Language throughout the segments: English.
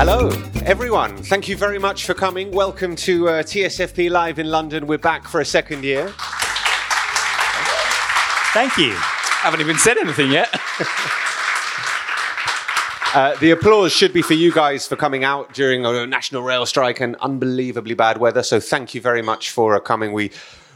Hello, everyone. Thank you very much for coming. Welcome to TSFP Live in London. We're back for a second year. Thank you. Haven't even said anything yet. The applause should be for you guys for coming out during a national rail strike and unbelievably bad weather. So thank you very much for coming. We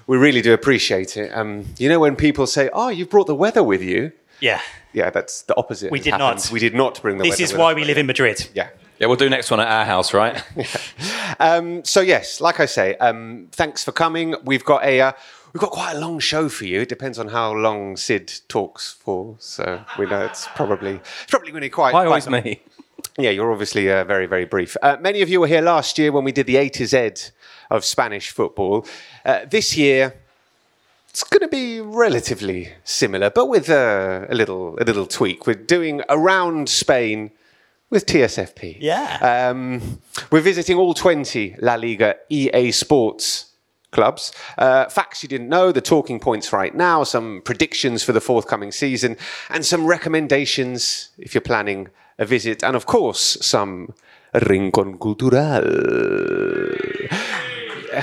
really do appreciate it. You know when people say, "Oh, you've brought the weather with you." Yeah. Yeah, that's the opposite. We did not bring the weather with us. This is why we live in Madrid. Yeah. Yeah, we'll do next one at our house, right? So yes, like I say, thanks for coming. We've got quite a long show for you. It depends on how long Sid talks for, so we know it's probably going to be quite. Why always long. Me? Yeah, you're obviously very, very brief. Many of you were here last year when we did the A to Z of Spanish football. This year, it's going to be relatively similar, but with a little tweak. We're doing Around Spain with TSFP. Yeah. We're visiting all 20 La Liga EA Sports clubs. Facts you didn't know, the talking points right now, some predictions for the forthcoming season, and some recommendations if you're planning a visit, and of course, some Rincón Cultural.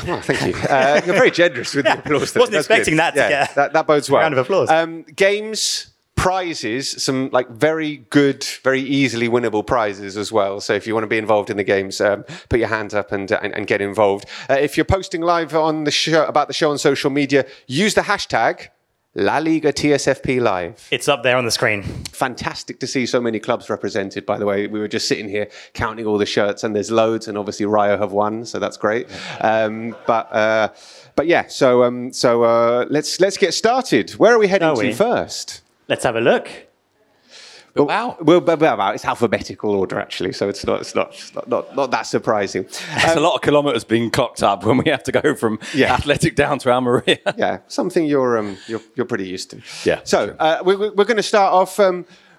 Well, thank you. You're very generous with the applause. Wasn't expecting that. Yeah, that bodes well. Round of applause. Games, prizes, some very good, very easily winnable prizes as well. So if you want to be involved in the games, put your hand up and get involved. If you're posting live on the show on social media, use the hashtag La Liga TSFP Live. It's up there on the screen. Fantastic to see so many clubs represented, by the way. We were just sitting here counting all the shirts, and there's loads, and obviously Rayo have won, so that's great. But yeah, so let's get started. Where are we heading to first? Let's have a look. Bilbao. Well, Bilbao. It's alphabetical order, actually, so it's not that surprising. There's a lot of kilometres being clocked up when we have to go from Athletic down to Almeria. Yeah, something you're pretty used to. Yeah. So we're going to start off.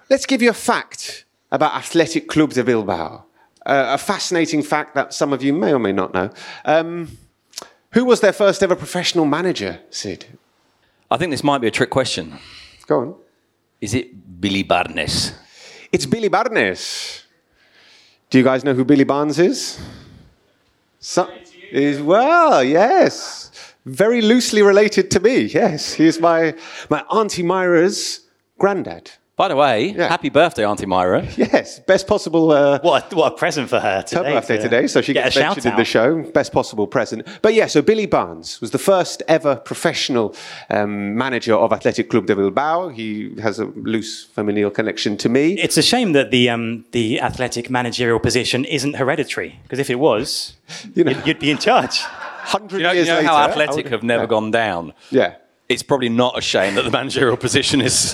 Let's give you a fact about Athletic Club de Bilbao. A fascinating fact that some of you may or may not know. Who was their first ever professional manager, Sid? I think this might be a trick question. Go on. Is it Billy Barnes? It's Billy Barnes. Do you guys know who Billy Barnes is? Well, yes. Very loosely related to me, yes. He's my Auntie Myra's granddad. By the way, Happy birthday, Auntie Myra. Yes, best possible... What a present for her today. Her birthday today, so she gets mentioned in the show. Best possible present. But yeah, so Billy Barnes was the first ever professional manager of Athletic Club de Bilbao. He has a loose familial connection to me. It's a shame that the Athletic managerial position isn't hereditary, because if it was, you'd be in charge. 100 years later... You know how Athletic have never gone down? Yeah. It's probably not a shame that the managerial position is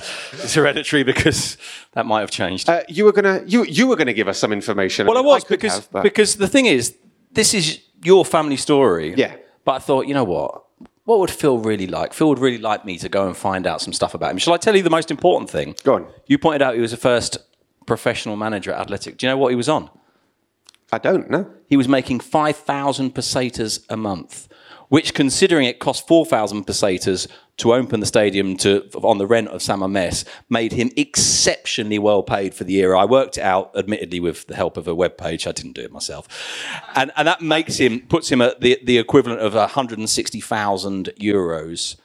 hereditary, because that might have changed. You were gonna give us some information. Well, I was because the thing is, this is your family story. Yeah. But I thought, you know what? What would Phil really like? Phil would really like me to go and find out some stuff about him. Shall I tell you the most important thing? Go on. You pointed out he was the first professional manager at Athletic. Do you know what he was on? I don't know. He was making 5,000 pesetas a month, which, considering it cost 4,000 pesetas to open the stadium on the rent of San Mamés, made him exceptionally well paid for the year. I worked it out, admittedly, with the help of a web page. I didn't do it myself. And that puts him at the equivalent of 160,000 euros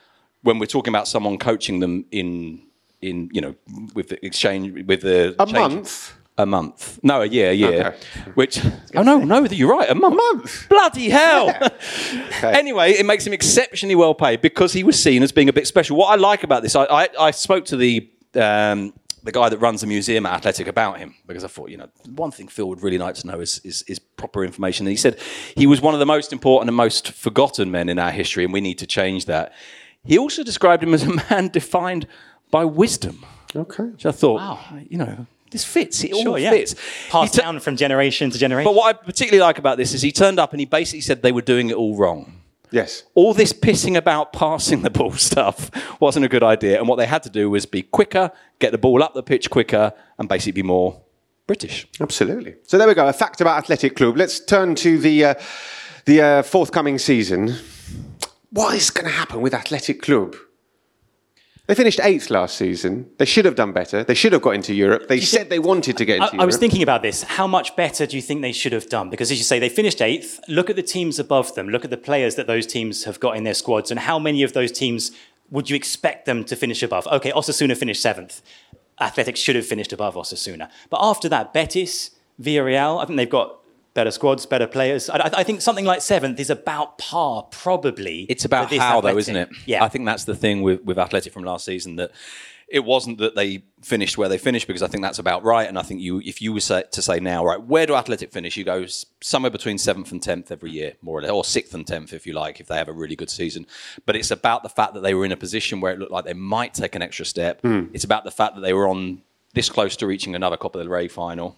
when we're talking about someone coaching them in in, you know, with the exchange, with the a change. Month. A month. No, a year, Okay. Which, oh, no, you're right, a month. Bloody hell. Yeah. Okay. Anyway, it makes him exceptionally well paid because he was seen as being a bit special. What I like about this, I spoke to the guy that runs the museum at Athletic about him because I thought, you know, one thing Phil would really like to know is proper information. And he said he was one of the most important and most forgotten men in our history, and we need to change that. He also described him as a man defined by wisdom. Okay. Which I thought, wow, you know... This fits. It all fits. Passed down from generation to generation. But what I particularly like about this is he turned up and he basically said they were doing it all wrong. Yes. All this pissing about passing the ball stuff wasn't a good idea. And what they had to do was be quicker, get the ball up the pitch quicker, and basically be more British. Absolutely. So there we go. A fact about Athletic Club. Let's turn to the forthcoming season. What is going to happen with Athletic Club? They finished 8th last season. They should have done better. They should have got into Europe. They said they wanted to get into Europe. I was thinking about this. How much better do you think they should have done? Because as you say, they finished 8th. Look at the teams above them. Look at the players that those teams have got in their squads. And how many of those teams would you expect them to finish above? Okay, Osasuna finished 7th. Athletic should have finished above Osasuna. But after that, Betis, Villarreal, I think they've got... better squads, better players. I think something like 7th is about par, probably. It's about how, Athletic, though, isn't it? Yeah. I think that's the thing with Athletic from last season, that it wasn't that they finished where they finished, because I think that's about right. And I think if you were to say now, right, where do Athletic finish? You go somewhere between 7th and 10th every year, more or less, or 6th and 10th, if you like, if they have a really good season. But it's about the fact that they were in a position where it looked like they might take an extra step. Mm. It's about the fact that they were on this close to reaching another Copa del Rey final.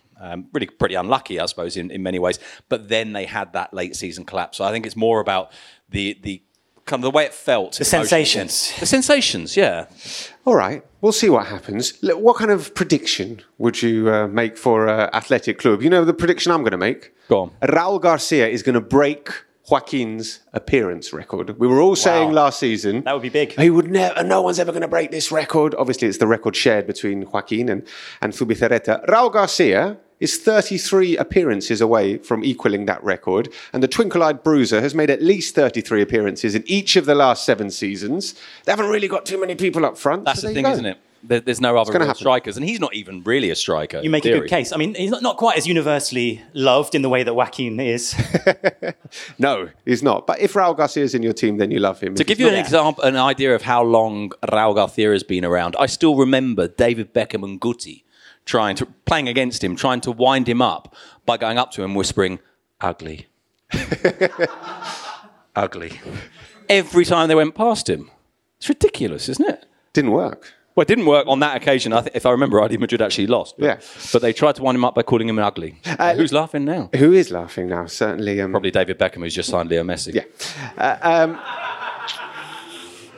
Really pretty unlucky, I suppose, in many ways. But then they had that late season collapse. So I think it's more about the kind of the way it felt. The sensations. The sensations, yeah. All right. We'll see what happens. What kind of prediction would you make for Athletic Club? You know the prediction I'm going to make? Go on. Raúl García is going to break Joaquin's appearance record. We were all saying last season... That would be big. He would never. No one's ever going to break this record. Obviously, it's the record shared between Joaquin and Zubizarreta. Raúl García is 33 appearances away from equaling that record, and the twinkle-eyed bruiser has made at least 33 appearances in each of the last 7 seasons. They haven't really got too many people up front. That's so the thing, isn't it? There's no other strikers, and he's not even really a striker. You make a good case. I mean, he's not quite as universally loved in the way that Joaquin is. No, he's not. But if Raúl García is in your team, then you love him. To give you an example, an idea of how long Raúl García has been around, I still remember David Beckham and Guti playing against him, trying to wind him up by going up to him, whispering, "Ugly, ugly." Every time they went past him, it's ridiculous, isn't it? Didn't work. Well, it didn't work on that occasion. If I remember right, Madrid actually lost. But they tried to wind him up by calling him ugly. Who's laughing now? Who is laughing now? Certainly. Probably David Beckham, who's just signed Leo Messi. Yeah.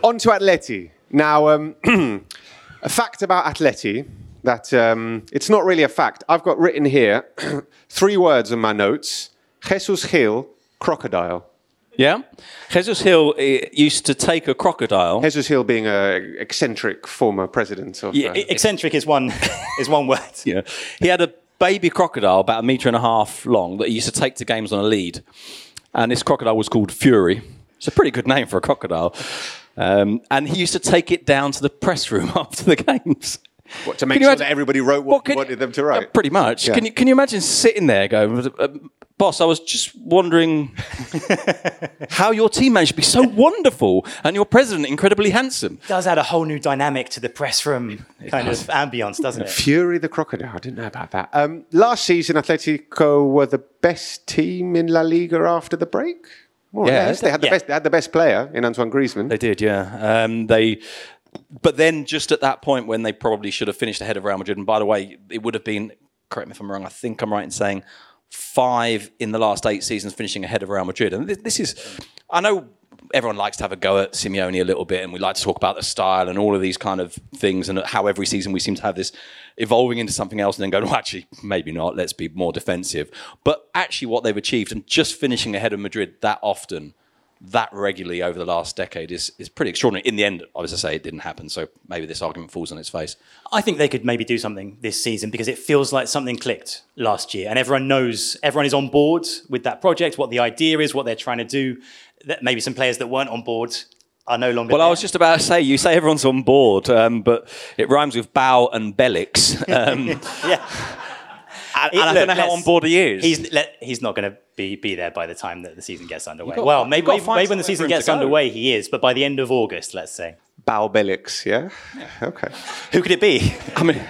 On to Atleti. Now, a fact about Atleti that it's not really a fact. I've got written here 3 words in my notes. Jesus Gil, crocodile. Yeah. Jesus Gil used to take a crocodile. Jesus Gil being an eccentric former president of... Yeah, eccentric is one word. Yeah. He had a baby crocodile about 1.5 meters long that he used to take to games on a lead. And this crocodile was called Fury. It's a pretty good name for a crocodile. And he used to take it down to the press room after the games. What, to make sure that everybody wrote what you wanted them to write? Pretty much. Yeah. Can you imagine sitting there going... "Boss, I was just wondering how your team managed to be so wonderful and your president incredibly handsome." It does add a whole new dynamic to the press room kind of ambience, doesn't it? Fury the crocodile. I didn't know about that. Last season, Atletico were the best team in La Liga after the break. More or less. They had the best. They had the best player in Antoine Griezmann. They did, yeah. But then just at that point when they probably should have finished ahead of Real Madrid. And by the way, it would have been, correct me if I'm wrong, I think I'm right in saying 5 in the last 8 seasons finishing ahead of Real Madrid. And this is, I know everyone likes to have a go at Simeone a little bit, and we like to talk about the style and all of these kind of things and how every season we seem to have this evolving into something else and then going, well, actually, maybe not, let's be more defensive. But actually what they've achieved and just finishing ahead of Madrid that often, that regularly over the last decade is pretty extraordinary. In the end, I was to say it didn't happen, so maybe this argument falls on its face. I think they could maybe do something this season because it feels like something clicked last year and everyone is on board with that project, what the idea is, what they're trying to do. Maybe some players that weren't on board are no longer. Well, there. I was just about to say, you say everyone's on board, but it rhymes with bow and bellix. Yeah. And I don't know how on board he is. He's not going to be there by the time that the season gets underway. Well, maybe when the season gets underway, he is. But by the end of August, let's say. Bow Bellix, yeah? Okay. Who could it be? I mean,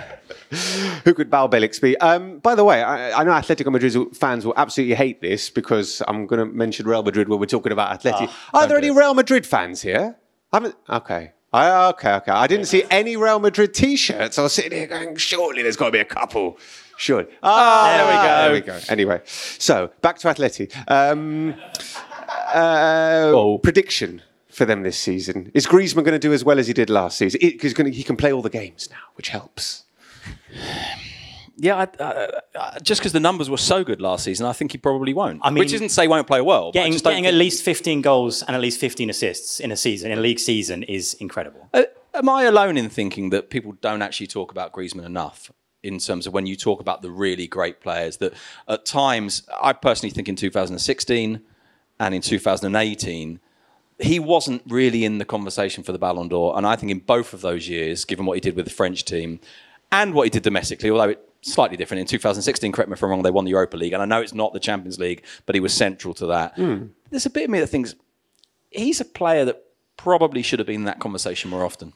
who could Bow Bellix be? By the way, I know Atletico Madrid fans will absolutely hate this because I'm going to mention Real Madrid when we're talking about Atletico. Are there any Real Madrid fans here? Okay. I didn't see any Real Madrid T-shirts. I was sitting here going, surely there's got to be a couple. Sure. There we go. Anyway, so back to Atleti. Prediction for them this season. Is Griezmann going to do as well as he did last season? He can play all the games now, which helps. Yeah, just because the numbers were so good last season, I think he probably won't. I mean, which isn't to say he won't play well. Getting at least 15 goals and at least 15 assists in a league season, is incredible. Am I alone in thinking that people don't actually talk about Griezmann enough? In terms of when you talk about the really great players that at times, I personally think in 2016 and in 2018, he wasn't really in the conversation for the Ballon d'Or. And I think in both of those years, given what he did with the French team and what he did domestically, although it's slightly different. In 2016, correct me if I'm wrong, they won the Europa League. And I know it's not the Champions League, but he was central to that. Mm. There's a bit of me that thinks he's a player that probably should have been in that conversation more often.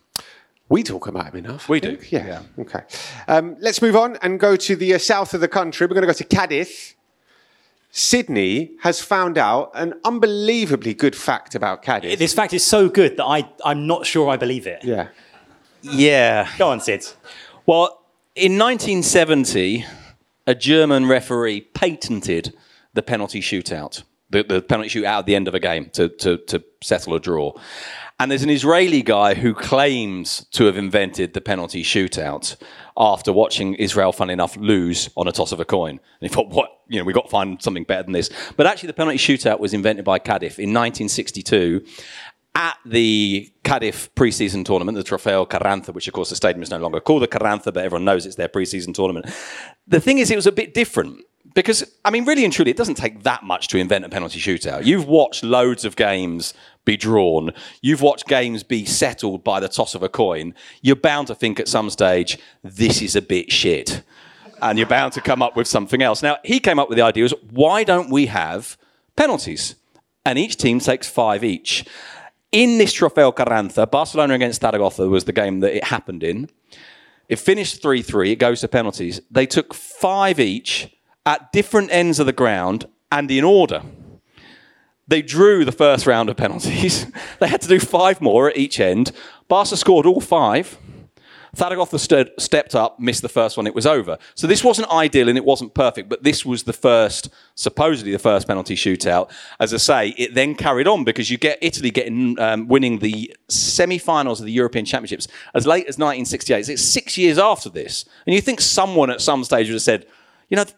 We talk about him enough. We do. Yeah. Okay. Let's move on and go to the south of the country. We're going to go to Cadiz. Sydney has found out an unbelievably good fact about Cadiz. This fact is so good that I'm not sure I believe it. Yeah. Go on, Sid. Well, in 1970, a German referee patented the penalty shootout. The penalty shootout at the end of a game to settle a draw. And there's an Israeli guy who claims to have invented the penalty shootout after watching Israel, funnily enough, lose on a toss of a coin. And he thought, we've got to find something better than this. But actually, the penalty shootout was invented by Cadiz in 1962 at the Cadiz pre-season tournament, the Trofeo Carranza, which, of course, the stadium is no longer called the Carranza, but everyone knows it's their pre-season tournament. The thing is, it was a bit different. Because, I mean, really and truly, it doesn't take that much to invent a penalty shootout. You've watched loads of games be drawn. You've watched games be settled by the toss of a coin. You're bound to think at some stage, this is a bit shit. And you're bound to come up with something else. Now, he came up with the idea, was, why don't we have penalties? And each team takes 5 each. In this Trofeo Carranza, Barcelona against Zaragoza was the game that it happened in. It finished 3-3. It goes to penalties. They took 5 each at different ends of the ground and in order. They drew the first round of penalties. They had to do 5 more at each end. Barca scored all 5. Zaragoza stepped up, missed the first one, it was over. So this wasn't ideal and it wasn't perfect, but this was supposedly the first penalty shootout. As I say, it then carried on because you get Italy winning the semi-finals of the European Championships as late as 1968. So it's 6 years after this. And you think someone at some stage would have said,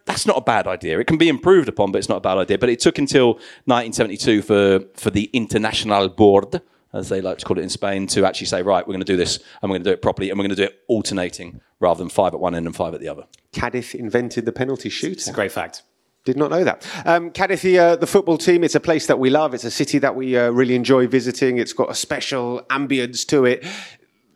that's not a bad idea. It can be improved upon, but it's not a bad idea. But it took until 1972 for the International Board, as they like to call it in Spain, to actually say, right, we're going to do this, and we're going to do it properly, and we're going to do it alternating rather than 5 at one end and 5 at the other. Cadiz invented the penalty shootout. It's a great fact. Did not know that. Cadiz, the football team, it's a place that we love. It's a city that we really enjoy visiting. It's got a special ambience to it.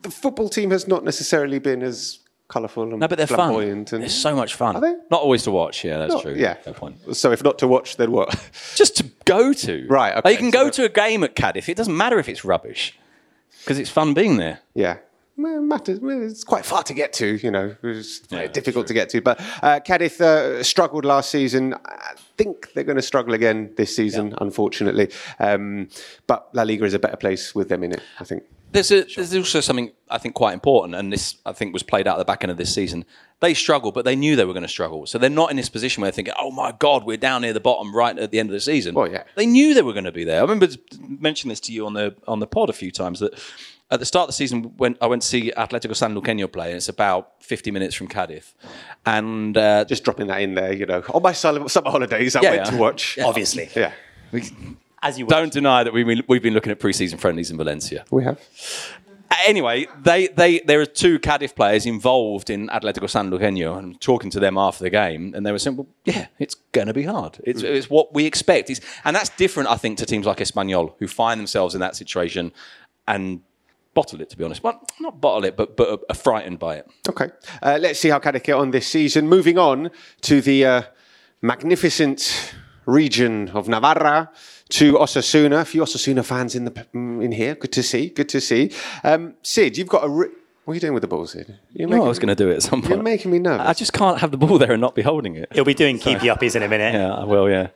The football team has not necessarily been as colourful and flamboyant. Fun. They're so much fun. Are they? Not always to watch. Yeah, that's true. Yeah. Fair point. So if not to watch, then what? Just to go to. Right. Okay. You can go to a game at Cadiz. It doesn't matter if it's rubbish because it's fun being there. Yeah. Well, it matters. It's quite far to get to, It's difficult to get to. But Cadiz struggled last season. I think they're going to struggle again this season, unfortunately. But La Liga is a better place with them in it, I think. There's also something I think quite important, and this I think was played out at the back end of this season. They struggled, but they knew they were going to struggle. So they're not in this position where they're thinking, oh my God, we're down near the bottom right at the end of the season. Well, yeah. They knew they were going to be there. I remember mentioning this to you on the pod a few times, that at the start of the season, when I went to see Atlético San Luqueño play, and it's about 50 minutes from Cadiz. And just dropping that in there, on my summer holidays, I went to watch. Yeah. Obviously. Yeah. As you don't deny that we've been looking at pre-season friendlies in Valencia. We have. Anyway, there are 2 Cadiz players involved in Atlético San Luqueño, and I'm talking to them after the game, and they were saying, well, yeah, it's going to be hard. It's what we expect. And that's different, I think, to teams like Espanyol, who find themselves in that situation and bottle it, to be honest. Well, not bottle it, but are frightened by it. Okay. Let's see how Cadiz get on this season. Moving on to the magnificent region of Navarra, to Osasuna. A few Osasuna fans in here. Good to see. Good to see. Sid, you've got a... What are you doing with the ball, Sid? I was going to do it at some point. You're making me nervous. I just can't have the ball there and not be holding it. He'll be doing keepy-uppies in a minute. Yeah, I will, yeah.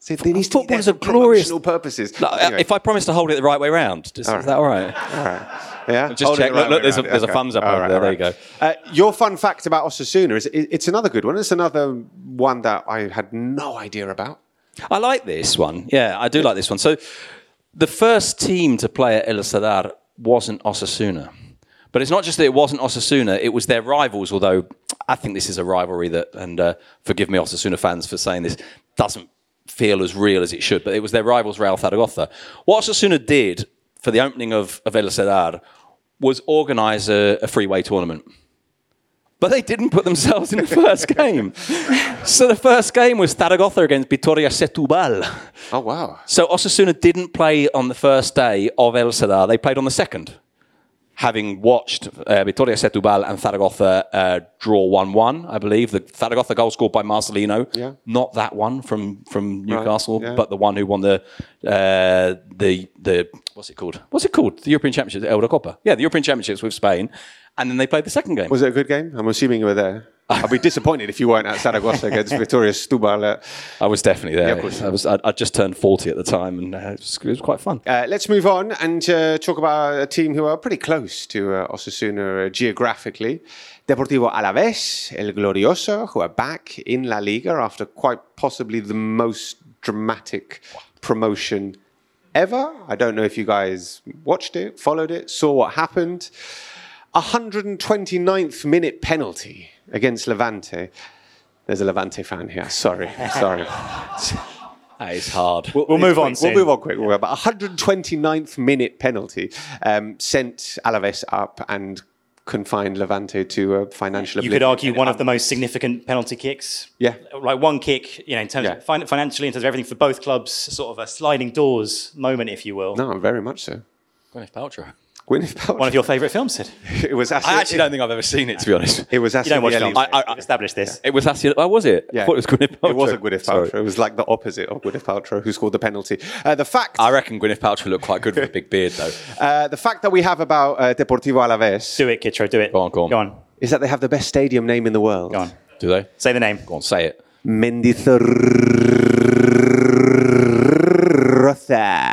So they need football is a glorious... purposes. No, anyway. If I promise to hold it the right way round, just, is that all right? All right. Yeah. Just hold check. Right, look, there's a thumbs up over there. Right. There you go. Your fun fact about Osasuna is it's another good one. It's another one that I had no idea about. I like this one. Yeah, I do like this one. So the first team to play at El Sadar wasn't Osasuna. But it's not just that it wasn't Osasuna, it was their rivals, although I think this is a rivalry that, and forgive me Osasuna fans for saying this, doesn't feel as real as it should, but it was their rivals Real Zaragoza. What Osasuna did for the opening of El Sadar was organise a three-way tournament. But they didn't put themselves in the first game. So the first game was Zaragoza against Vitória Setúbal. Oh, wow. So Osasuna didn't play on the first day of El Sadar. They played on the second. Having watched Vitória Setúbal and Zaragoza draw 1-1, I believe. The Zaragoza goal scored by Marcelino. Yeah. Not that one from Newcastle, right, yeah. But the one who won the what's it called? What's it called? The European Championships, Eurocopa. Yeah, the European Championships with Spain. And then they played the second game. Was it a good game? I'm assuming you were there. I'd be disappointed if you weren't at Zaragoza against Vitória Setúbal. I was definitely there. Yeah, I just turned 40 at the time, and it was quite fun. Let's move on and talk about a team who are pretty close to Osasuna geographically. Deportivo Alaves, El Glorioso, who are back in La Liga after quite possibly the most dramatic promotion ever. I don't know if you guys watched it, followed it, saw what happened. 129th minute penalty against Levante. There's a Levante fan here. Sorry. That is hard. We'll move on soon. We'll move on quick. Yeah. But 129th minute penalty sent Alaves up and confined Levante to a financial oblivion. You could argue one of the most significant penalty kicks. Yeah. Like one kick, in terms of financially, in terms of everything for both clubs, sort of a sliding doors moment, if you will. No, very much so. Gareth Paltrow. One of your favourite films, Sid? It was. I actually don't think I've ever seen it, to be honest. It was. You don't watch films. I've established this. Yeah. It was. Oh, was it? Yeah. I thought it was Gwyneth Paltrow. It wasn't Gwyneth Paltrow. Sorry. It was like the opposite of Gwyneth Paltrow, who scored the penalty. The fact. I reckon Gwyneth Paltrow looked quite good with a big beard, though. The fact that we have about Deportivo Alaves. Do it, Kitro. Do it. Go on. Is that they have the best stadium name in the world? Go on. Do they? Say the name. Go on. Say it. Mendizorroza.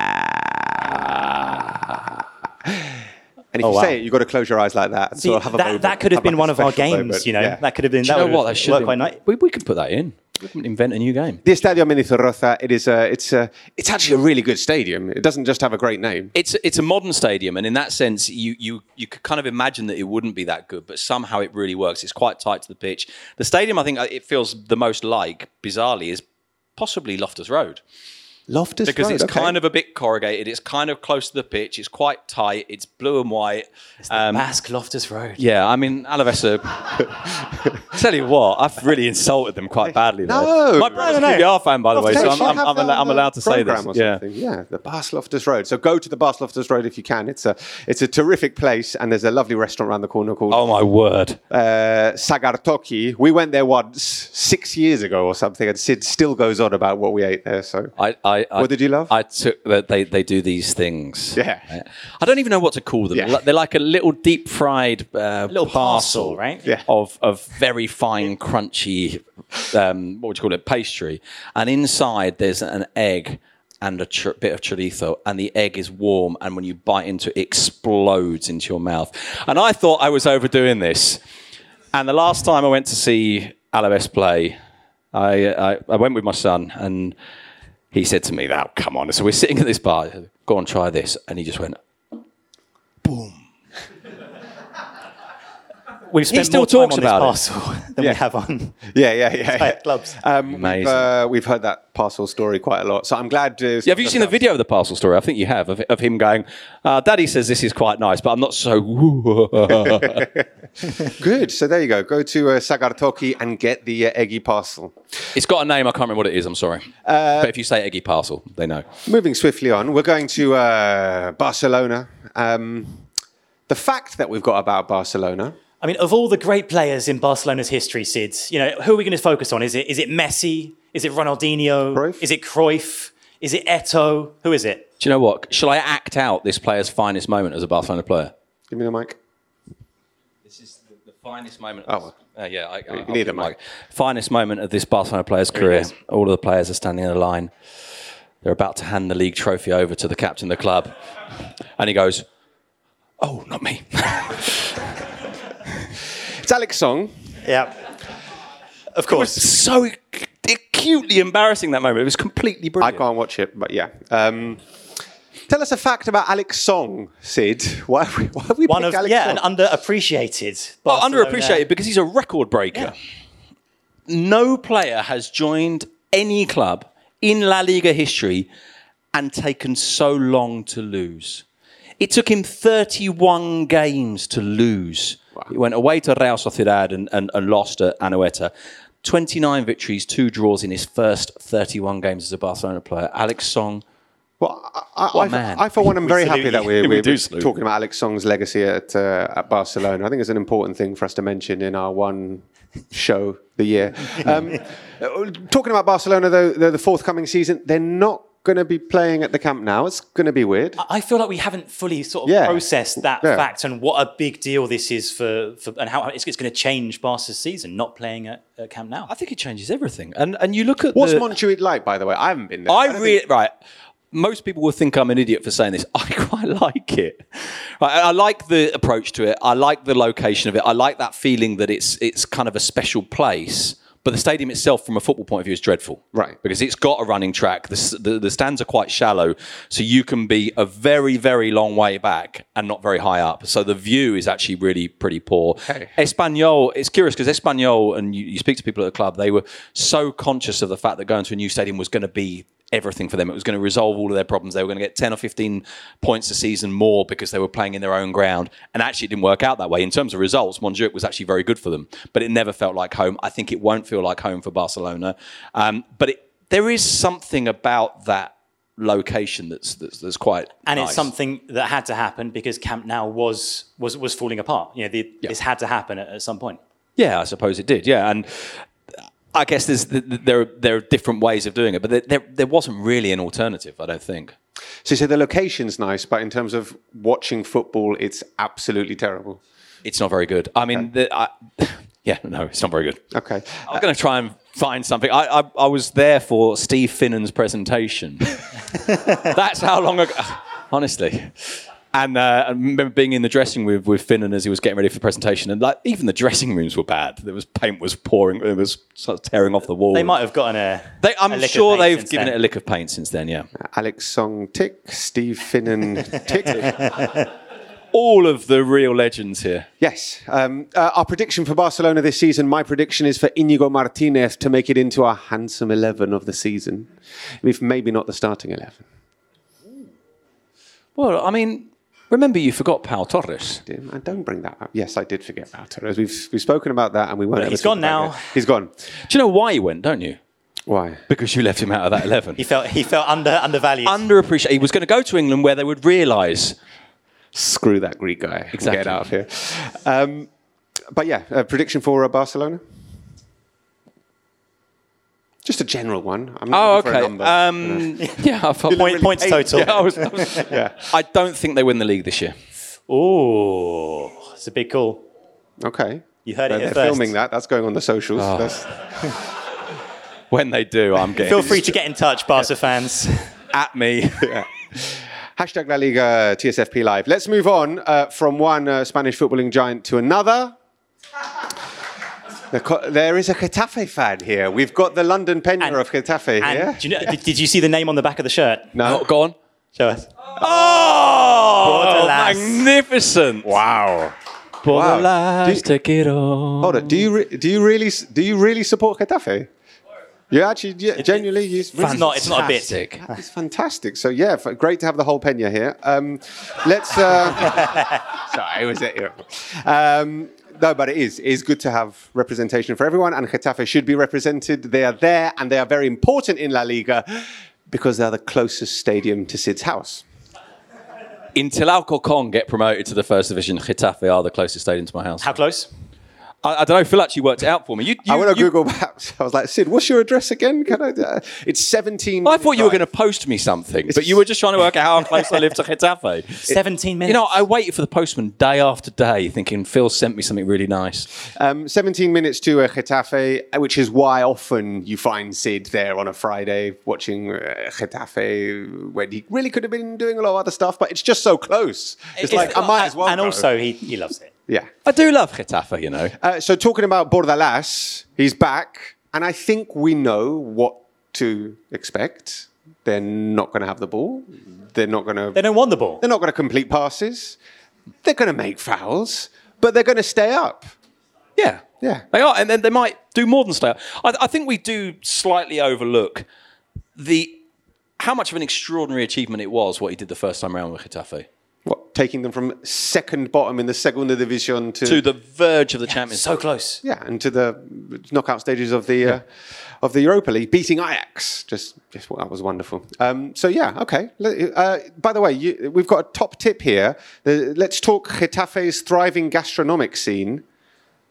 And if you say it, you've got to close your eyes like that. See, that could have been one of our games, That could have been... That should work quite nice. We could put that in. We could invent a new game. The Estadio Mendizorroza, it's actually a really good stadium. It doesn't just have a great name. It's a modern stadium, and in that sense, you could kind of imagine that it wouldn't be that good, but somehow it really works. It's quite tight to the pitch. The stadium, I think, it feels the most like, bizarrely, is possibly Loftus Road. Because it's kind of a bit corrugated, it's kind of close to the pitch, it's quite tight, it's blue and white. It's the Basque Loftus Road. Yeah, I mean, Alaves are... Tell you what, I've really insulted them quite badly. No! My brother's a QPR fan, by the way, so I'm allowed to say this. Yeah, the Basque Loftus Road. So go to the Basque Loftus Road if you can. It's a terrific place, and there's a lovely restaurant around the corner called... Oh, my word. Sagartoki. We went there once 6 years ago or something, and Sid still goes on about what we ate there, so... What did you love? I took that they do these things. Yeah, right? I don't even know what to call them. Yeah. They're like a little deep fried parcel, right? Yeah. Of very fine, crunchy, what would you call it, pastry. And inside there's an egg and a bit of chorizo, and the egg is warm, and when you bite into it, explodes into your mouth. And I thought I was overdoing this. And the last time I went to see Alaves play, I went with my son and. He said to me, "Oh, come on." So we're sitting at this bar. Go on, try this. And he just went, boom. We've spent he still more talks time on about this parcel it. Than we have on clubs. Amazing. We've heard that parcel story quite a lot. So I'm glad. Have you seen the video of the parcel story? I think you have, of him going, Daddy says this is quite nice, but I'm not so... Good. So there you go. Go to Sagartoki and get the eggy parcel. It's got a name. I can't remember what it is. I'm sorry. But if you say eggy parcel, they know. Moving swiftly on, we're going to Barcelona The fact that we've got about Barcelona. I mean, of all the great players in Barcelona's history, Sid, you know, who are we going to focus on? Is it Messi? Is it Ronaldinho? Cruyff? Is it Cruyff? Is it Eto'o? Who is it? Do you know what? Shall I act out this player's finest moment as a Barcelona player? Give me the mic. This is the finest moment. Oh, yeah. I need a mic. Finest moment of this Barcelona player's career. All of the players are standing in a line. They're about to hand the league trophy over to the captain of the club. And he goes, "Oh, not me." It's Alex Song. Yeah. Of course. It was so acutely embarrassing, that moment. It was completely brilliant. I can't watch it, but yeah. Tell us a fact about Alex Song, Sid. Why have we picked Alex Song? Yeah, an underappreciated. Well, underappreciated because he's a record breaker. Yeah. No player has joined any club in La Liga history and taken so long to lose. It took him 31 games to lose. Wow. He went away to Real Sociedad and lost at Anoeta. 29 victories, 2 draws in his first 31 games as a Barcelona player. Alex Song, I for one, am very happy that we're talking about Alex Song's legacy at Barcelona. I think it's an important thing for us to mention in our one show the year. Talking about Barcelona, though, the forthcoming season, they're not going to be playing at the Camp Nou. It's going to be weird. I feel like we haven't fully sort of processed that fact and what a big deal this is for and how it's going to change Barca's season, not playing at Camp Nou. I think it changes everything. And you look at Montjuic like, by the way? I haven't been there. Most people will think I'm an idiot for saying this. I quite like it. I like the approach to it. I like the location of it. I like that feeling that it's kind of a special place. But the stadium itself, from a football point of view, is dreadful. Right. Because it's got a running track. The stands are quite shallow. So you can be a very, very long way back and not very high up. So the view is actually really pretty poor. Okay. Espanyol, it's curious because Espanyol, and you speak to people at the club, they were so conscious of the fact that going to a new stadium was going to be everything for them. It was going to resolve all of their problems. They were going to get 10 or 15 points a season more because they were playing in their own ground. And actually, it didn't work out that way. In terms of results, Montjuic was actually very good for them. But it never felt like home. I think it won't feel like home for Barcelona. There is something about that location that's quite nice. It's something that had to happen because Camp Nou was falling apart. You know, this had to happen at some point. Yeah, I suppose it did. Yeah, and I guess there are different ways of doing it, but there wasn't really an alternative, I don't think. So you say the location's nice, but in terms of watching football, it's absolutely terrible. It's not very good. I mean, it's not very good. Okay. I'm going to try and find something. I was there for Steve Finnan's presentation. That's how long ago, honestly. And I remember being in the dressing room with Finnan as he was getting ready for the presentation, and even the dressing rooms were bad. There was paint was pouring, it was sort of tearing off the wall. They might have gotten I'm sure they've given it a lick of paint since then. Yeah, Alex Song tick, Steve Finnan tick. All of the real legends here. Yes. Our prediction for Barcelona this season, my prediction is for Íñigo Martínez to make it into our handsome 11 of the season, if maybe not the starting 11. Well, I mean, remember you forgot Pau Torres. I don't bring that up. Yes, I did forget Pau Torres. We've spoken about that and we won't. He's gone now. He's gone. Do you know why he went, don't you? Why? Because you left him out of that 11. He felt undervalued. Underappreciated. He was going to go to England where they would realise, screw that Greek guy. Exactly. Get out of here. But yeah, a prediction for Barcelona? Just a general one. I'm not looking for a number. Yeah, points total. Yeah, I don't think they win the league this year. Oh, it's a big call. Okay. You heard it here first. They're filming that. That's going on the socials. Oh. When they do, I'm getting... Feel free to get in touch, Barca fans. At me. Yeah. Hashtag La Liga TSFP Live. Let's move on from one Spanish footballing giant to another. There is a Getafe fan here. We've got the London Pensioner of Getafe here. Do you know, did you see the name on the back of the shirt? No. Oh, go on. Show us. Oh! Magnificent. Wow. Hold on. Do you really support Getafe? Yeah, actually, genuinely. It's not a bit. It's fantastic. So, yeah, great to have the whole Peña here. Let's... Sorry, was it here? No, but it is good to have representation for everyone, and Getafe should be represented. They are there, and they are very important in La Liga because they are the closest stadium to Sid's house. Until Alcorcon get promoted to the first division, Getafe are the closest stadium to my house. How close? I don't know. Phil actually worked it out for me. I went on Google Maps. I was like, Sid, what's your address again? Can I? It's 17 minutes. I thought you were going to post me something, but you were just trying to work out how close I live to Getafe. 17 minutes. You know, I waited for the postman day after day thinking Phil sent me something really nice. 17 minutes to Getafe, which is why often you find Sid there on a Friday watching Getafe, when he really could have been doing a lot of other stuff, but it's just so close. It's like, I might as well. And also, he loves it. Yeah. I do love Getafe, you know. So talking about Bordalás, he's back, and I think we know what to expect. They're not going to have the ball. They don't want the ball. They're not going to complete passes. They're going to make fouls, but they're going to stay up. Yeah. Yeah. They are, and then they might do more than stay up. I think we do slightly overlook how much of an extraordinary achievement it was what he did the first time around with Getafe. What, taking them from second bottom in the Segunda Division to the verge of the Champions League. So close. Yeah, and to the knockout stages of the Europa League, beating Ajax. Just that was wonderful. Okay. By the way, we've got a top tip here. Let's talk Getafe's thriving gastronomic scene.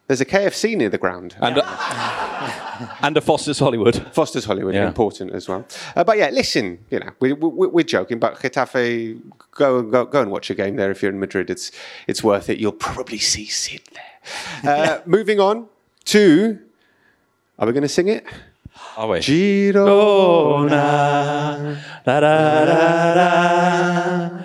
There's a KFC near the ground. And a Foster's Hollywood. Foster's Hollywood, important as well. But yeah, listen, you know, we're joking, but Getafe, go and watch a game there if you're in Madrid. It's worth it. You'll probably see Sid there. Moving on to, are we going to sing it? Are we? Girona. Da, da, da, da.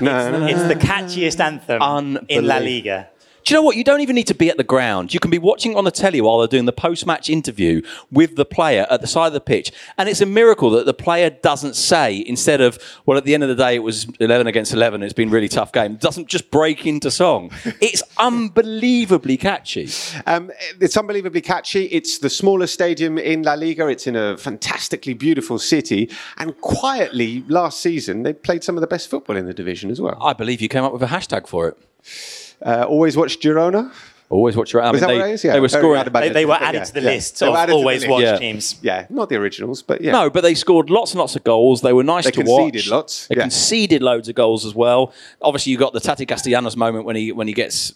No. It's the catchiest anthem in La Liga. Do you know what? You don't even need to be at the ground. You can be watching on the telly while they're doing the post-match interview with the player at the side of the pitch. And it's a miracle that the player doesn't say, instead of, well, at the end of the day, it was 11 against 11. It's been a really tough game. It doesn't just break into song. It's unbelievably catchy. It's unbelievably catchy. It's the smallest stadium in La Liga. It's in a fantastically beautiful city. And quietly, last season, they played some of the best football in the division as well. I believe you came up with a hashtag for it. Always watch Girona. Always watch Girona. Was that what it is? Yeah. They were scoring. They were added to the list of always watch teams. Yeah, not the originals, but yeah. No, but they scored lots and lots of goals. They were nice to watch. They conceded lots. They conceded loads of goals as well. Obviously, you got the Tati Castellanos moment when he gets...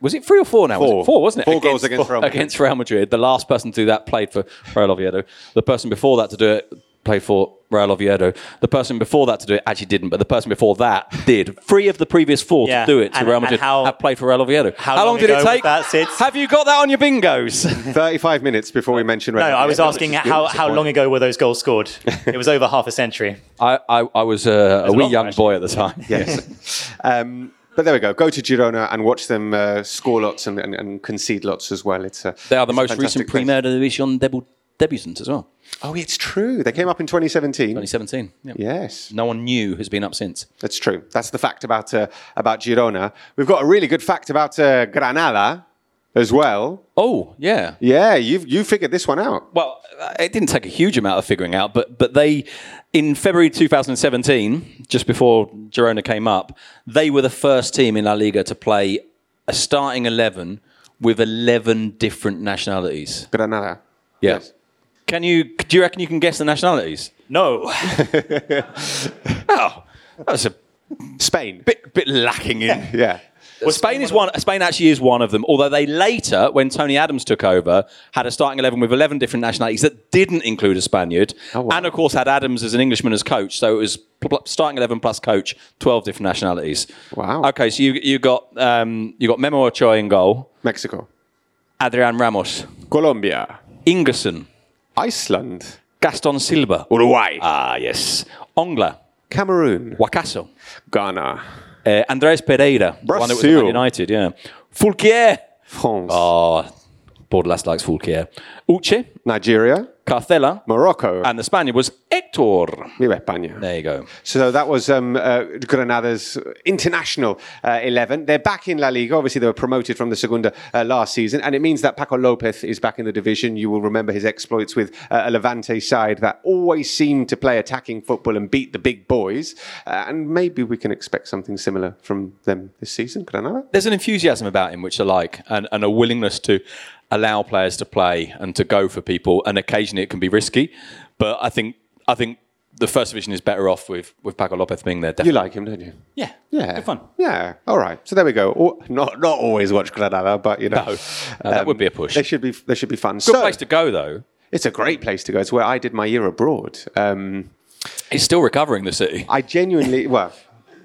Was it 3 or 4 now? Four, wasn't it? 4 goals against Real Madrid. Against Real Madrid. The last person to do that played for Real Oviedo. The person before that to do it... played for Real Oviedo. The person before that to do it actually didn't, but the person before that did. 3 of the previous 4 to do it to Real Madrid have played for Real Oviedo. How long did it take? Have you got that on your bingos? 35 minutes before we mentioned Real Oviedo. No, I was asking how long ago were those goals scored? It was over half a century. I was a wee young boy at the time. Yes. But there we go. Go to Girona and watch them score lots and concede lots as well. They are the most recent Primera Division debutants as well. Oh, it's true. They came up in 2017. 2017. Yeah. Yes. No one new has been up since. That's true. That's the fact about Girona. We've got a really good fact about Granada as well. Oh, yeah. Yeah, you figured this one out. Well, it didn't take a huge amount of figuring out, but they, in February 2017, just before Girona came up, they were the first team in La Liga to play a starting 11 with 11 different nationalities. Granada. Yeah. Yes. Do you reckon you can guess the nationalities? No. Oh, that was Spain. Bit lacking in. Yeah. Well, Spain actually is one of them, although they later, when Tony Adams took over, had a starting 11 with 11 different nationalities that didn't include a Spaniard. Oh, wow. And, of course, had Adams as an Englishman as coach. So it was starting 11 plus coach, 12 different nationalities. Wow. Okay, so you got Memo Ochoa in goal. Mexico. Adrián Ramos. Colombia. Ingerson. Iceland. Gaston Silva. Uruguay. Ah, yes. Ongla. Cameroon. Wakaso. Ghana. Andres Pereira. Brazil. The one that was at Man United, yeah. Foulquier. France. Oh, Bordalas likes Foulquier. Uche. Nigeria. Carthela. Morocco. And the Spaniard was Hector. Viva España. There you go. So that was Granada's international 11. They're back in La Liga. Obviously, they were promoted from the Segunda last season. And it means that Paco López is back in the division. You will remember his exploits with a Levante side that always seemed to play attacking football and beat the big boys. And maybe we can expect something similar from them this season, Granada. There's an enthusiasm about him, which I like, and a willingness to allow players to play and to go for people, and occasionally it can be risky, but I think the first division is better off with Paco Lopez being there. Definitely. You like him, don't you? Yeah. Yeah. Good fun. Yeah. All right. So there we go. Not always watch Granada, but you know. No, that would be a push. They should be fun. Good place to go, though. It's a great place to go. It's where I did my year abroad. He's still recovering, the city. I genuinely... Well,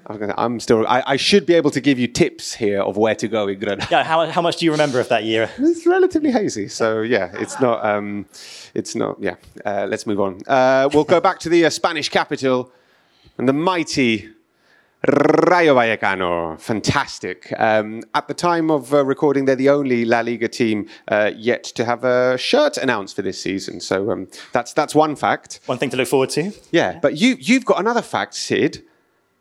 I'm still... I should be able to give you tips here of where to go in Granada. Yeah, how much do you remember of that year? It's relatively hazy. So, yeah, it's not... Yeah, let's move on. We'll go back to the Spanish capital and the mighty Rayo Vallecano. Fantastic. At the time of recording, they're the only La Liga team yet to have a shirt announced for this season. So that's one fact. One thing to look forward to. Yeah, but you've got another fact, Sid.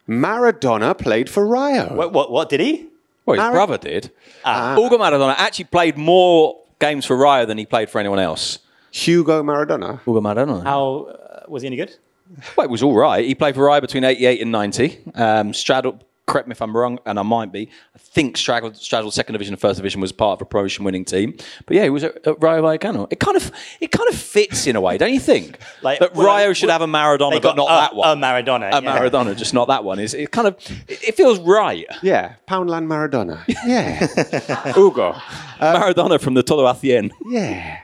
Maradona played for Rayo. What did he? Well, his brother did. Hugo Maradona actually played more games for Rayo than he played for anyone else. Hugo Maradona. How was he any good? Well, it was all right. He played for Rayo between 88 and 90. Straddled, correct me if I'm wrong, and I might be, I think straddled second division and first division, was part of a promotion winning team. But yeah, he was at Rayo Vallecano. It kind of fits in a way, don't you think? Like, that Rayo should have a Maradona, but not that one. A Maradona. A Maradona, just not that one. It feels right. Yeah, Poundland Maradona. Yeah. Hugo. Maradona from the Todo a Cien. Yeah.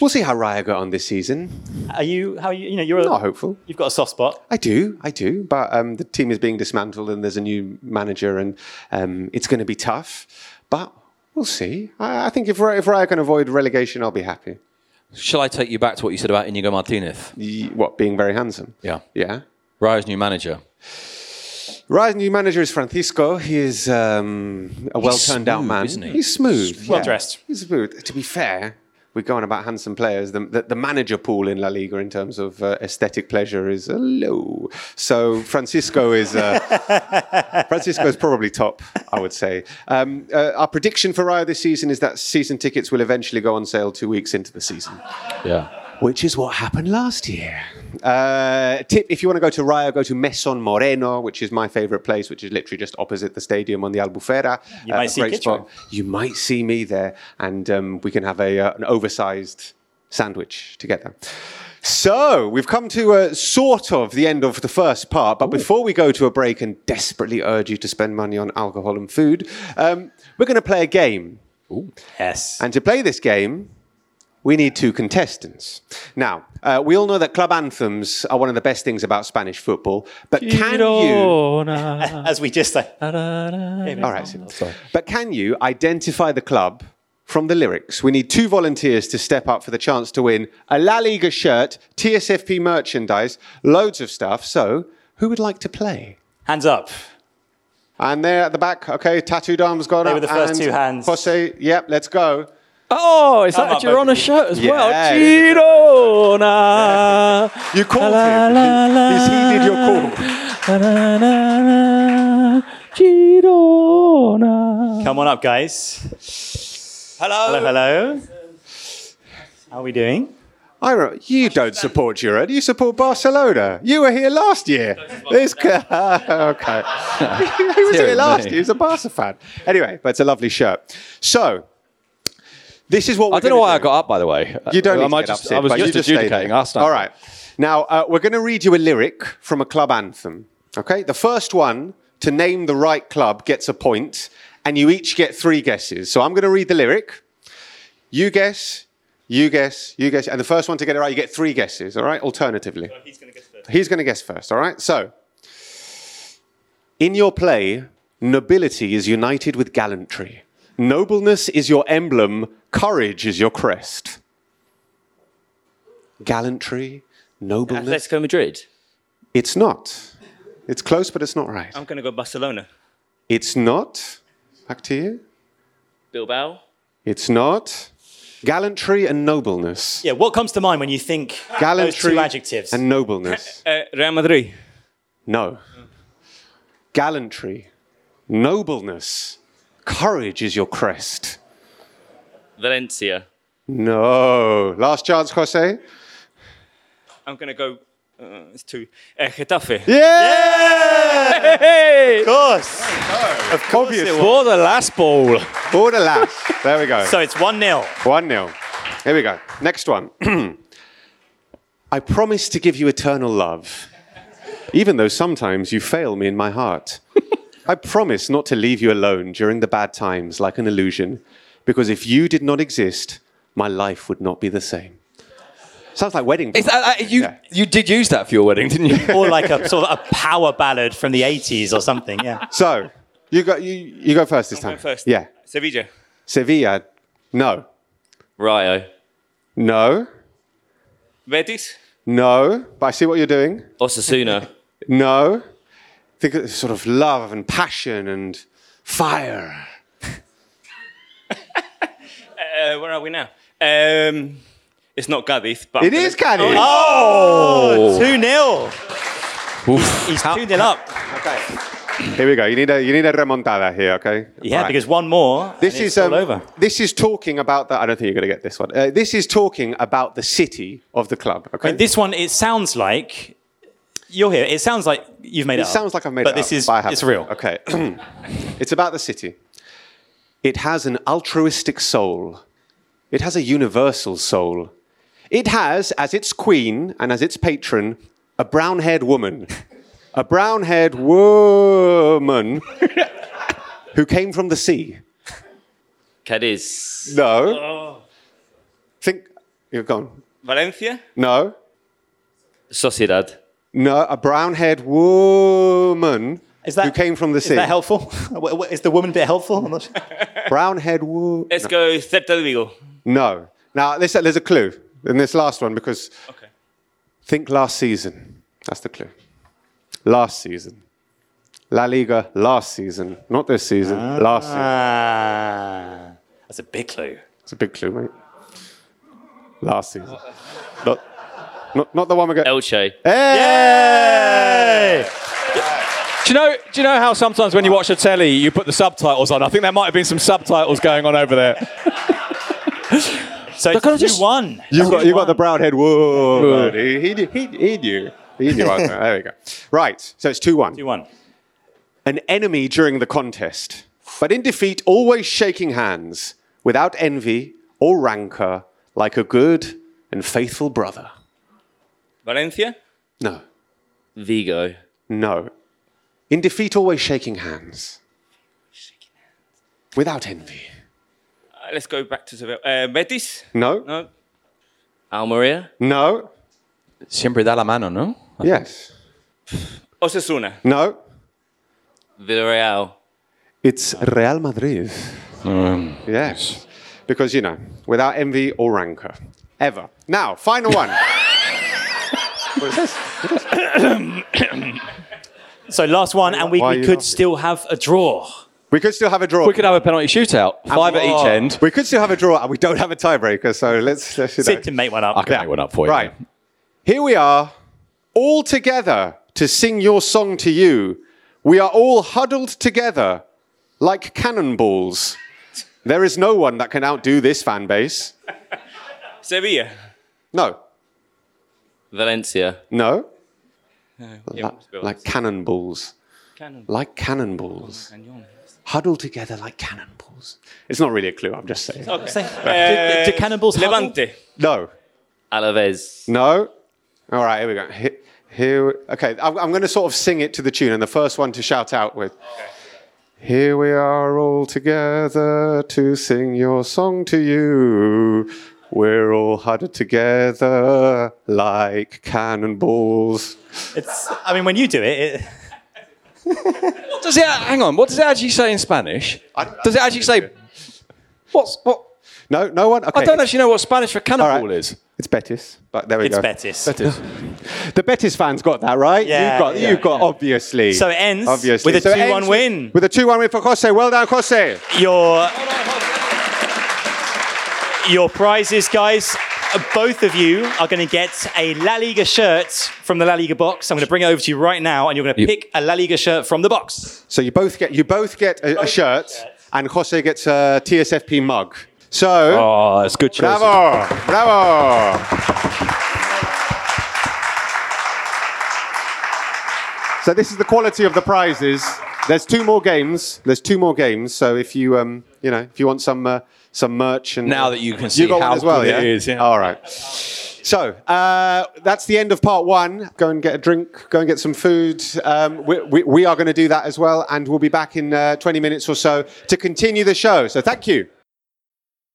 We'll see how Rayo got on this season. You're not hopeful. You've got a soft spot. I do. But the team is being dismantled and there's a new manager and it's going to be tough. But we'll see. I think if Rayo can avoid relegation, I'll be happy. Shall I take you back to what you said about Íñigo Martínez? What, being very handsome? Yeah. Yeah. Rayo's new manager. Rayo's new manager is Francisco. He is a well-turned-out man. Isn't he? He's smooth. Well-dressed. Yeah. He's smooth. To be fair... We're going about handsome players. The manager pool in La Liga in terms of aesthetic pleasure is low. So Francisco is probably top, I would say. Our prediction for Rayo this season is that season tickets will eventually go on sale 2 weeks into the season. Yeah. Which is what happened last year. Tip, if you want to go to Rayo, go to Mesón Moreno, which is my favourite place, which is literally just opposite the stadium on the Albufera. You might see Kitchen. You might see me there, and we can have an oversized sandwich together. So, we've come to sort of the end of the first part, but before we go to a break and desperately urge you to spend money on alcohol and food, we're going to play a game. Ooh. Yes. And to play this game... we need two contestants. Now, we all know that club anthems are one of the best things about Spanish football, but Girona. Can you... as we just say... all right. Sorry. But can you identify the club from the lyrics? We need two volunteers to step up for the chance to win a La Liga shirt, TSFP merchandise, loads of stuff. So, who would like to play? Hands up. And there at the back, okay, tattooed arm's gone up. They were the first two hands. Jose, yep, let's go. Oh, is that a Girona shirt as well? Girona. Yeah. You called him. He's heeded your call. Girona. Come on up, guys. Hello. How are we doing? Ira, you don't support Girona. You support Barcelona. You were here last year. Okay. He was here last year. He was a Barca fan. Anyway, but it's a lovely shirt. So... this is what I don't know why I got up, by the way. You don't need to get up, Sid. I was just adjudicating last time. All right. Now, we're going to read you a lyric from a club anthem. Okay? The first one to name the right club gets a point, and you each get three guesses. So I'm going to read the lyric. You guess, you guess, you guess. And the first one to get it right, you get three guesses. All right? Alternatively. So he's going to guess first. All right? So, in your play, nobility is united with gallantry. Nobleness is your emblem, courage is your crest. Gallantry, nobleness. Atletico Madrid? It's not. It's close, but it's not right. I'm going to go Barcelona. It's not. Back to you. Bilbao? It's not. Gallantry and nobleness. Yeah, what comes to mind when you think gallantry, those two adjectives? And nobleness. Real Madrid? No. Gallantry, nobleness. Courage is your crest. Valencia. No. Last chance, Jose. I'm going to go... it's two. Getafe. Yeah! Hey! Of course. Oh, of course it was. For the last ball. For the last. There we go. So it's 1-0. Here we go. Next one. I promise to give you eternal love, even though sometimes you fail me in my heart. I promise not to leave you alone during the bad times like an illusion, because if you did not exist, my life would not be the same. Sounds like wedding. You did use that for your wedding, didn't you? Or like a sort of a power ballad from the 80s or something, yeah. So, you go first this time. Go first. Yeah. Sevilla. No. Rayo. No. Betis? No, but I see what you're doing. Osasuna? No. Think of sort of love and passion and fire. Where are we now? It's not Cadiz, but... It is Cadiz! Oh! 2-0! He's 2-0 up. Okay. Here we go. You need a remontada here, okay? Yeah, right. Because one more, it's all over. This is talking about the... I don't think you're going to get this one. This is talking about the city of the club, okay? I mean, this one, it sounds like... You're here. It sounds like you've made it up. It sounds like I've made it up. But this is... It's real. Okay. It's about the city. It has an altruistic soul. It has a universal soul. It has, as its queen and as its patron, a brown-haired woman. A brown-haired woman who came from the sea. Cadiz. No. Oh. Think... You're gone. Valencia? No. Sociedad. No, a brown-haired woman who came from the sea. Is that helpful? Is the woman bit helpful? I'm not sure. Brown-haired woman. Let's go Celta de Vigo. No. Now, there's a clue in this last one because... Okay. Think last season. That's the clue. Last season. La Liga, last season. Not this season, last season. That's a big clue. It's a big clue, mate. Last season. Not the one we got. Elche. Hey! Yay! Do you know how sometimes when you watch a telly, you put the subtitles on? I think there might have been some subtitles going on over there. So you won. You got the brown head. Whoa. He knew. He knew. There we go. Right. So it's 2-1. 2-1. An enemy during the contest, but in defeat, always shaking hands, without envy or rancor, like a good and faithful brother. Valencia? No. Vigo? No. In defeat, always shaking hands. Shaking hands. Without envy. Let's go back to Seville. Betis? No. No. Almeria? No. Siempre da la mano, no? Yes. Osasuna? No. Villarreal? It's Real Madrid. Yes. Because, you know, without envy or rancor. Ever. Now, final one. What is this? So last one, and we could still have a draw. We could still have a draw. We could have a penalty shootout. Five at each end. We could still have a draw, and we don't have a tiebreaker, so let's Sid can make one up. I can make one up for you. Right. Here we are, all together to sing your song to you. We are all huddled together like cannonballs. There is no one that can outdo this fan base. Sevilla? No. Valencia? No. Like cannonballs. Like cannonballs. Huddled together like cannonballs. It's not really a clue, I'm just saying. Okay. Do cannonballs Levante? Huddle? No. Alaves? No. All right, here we go. Okay, I'm going to sort of sing it to the tune, and the first one to shout out with... Okay. Here we are all together to sing your song to you. We're all huddled together like cannonballs. I mean, when you do it... What does it actually say in Spanish? Does it actually say... What? No, no one... Okay. I don't actually know what Spanish for cannonball is. It's Betis, but there we go. It's Betis. The Betis fans got that, right? Yeah. You've got obviously. So it ends with a 2-1 win. With a 2-1 win for Jose. Well done, Jose. Your prizes, guys, both of you are going to get a La Liga shirt from the La Liga box. I'm going to bring it over to you right now, and you're going to pick a La Liga shirt from the box. So you both get a shirt, and Jose gets a TSFP mug. So... Oh, that's good choice. Bravo! Bravo! So this is the quality of the prizes. There's two more games. So if you you know, if you want some merch, and now that you can see you got how good it is. Yeah? All right. So that's the end of part one. Go and get a drink. Go and get some food. We are going to do that as well, and we'll be back in 20 minutes or so to continue the show. So thank you.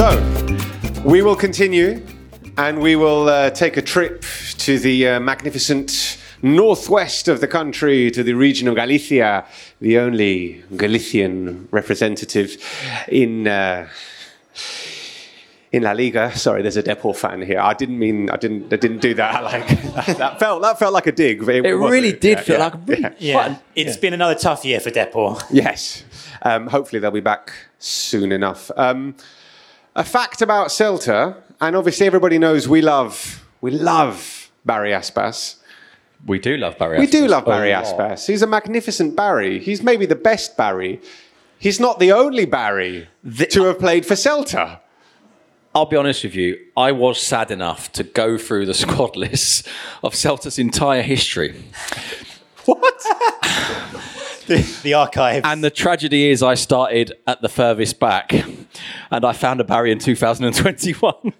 So, we will continue, and we will take a trip to the magnificent northwest of the country, to the region of Galicia, the only Galician representative in La Liga. Sorry, there's a Depor fan here. I didn't do that. I like that felt like a dig. But it really did feel like a dig. Yeah. It's been another tough year for Depor. Yes. Hopefully they'll be back soon enough. A fact about Celta, and obviously everybody knows we love Barry Aspas. We do love Barry Aspas. He's a magnificent Barry. He's maybe the best Barry. He's not the only Barry to have played for Celta. I'll be honest with you, I was sad enough to go through the squad list of Celta's entire history. What? The archives. And the tragedy is I started at the furthest back, and I found a Barry in 2021.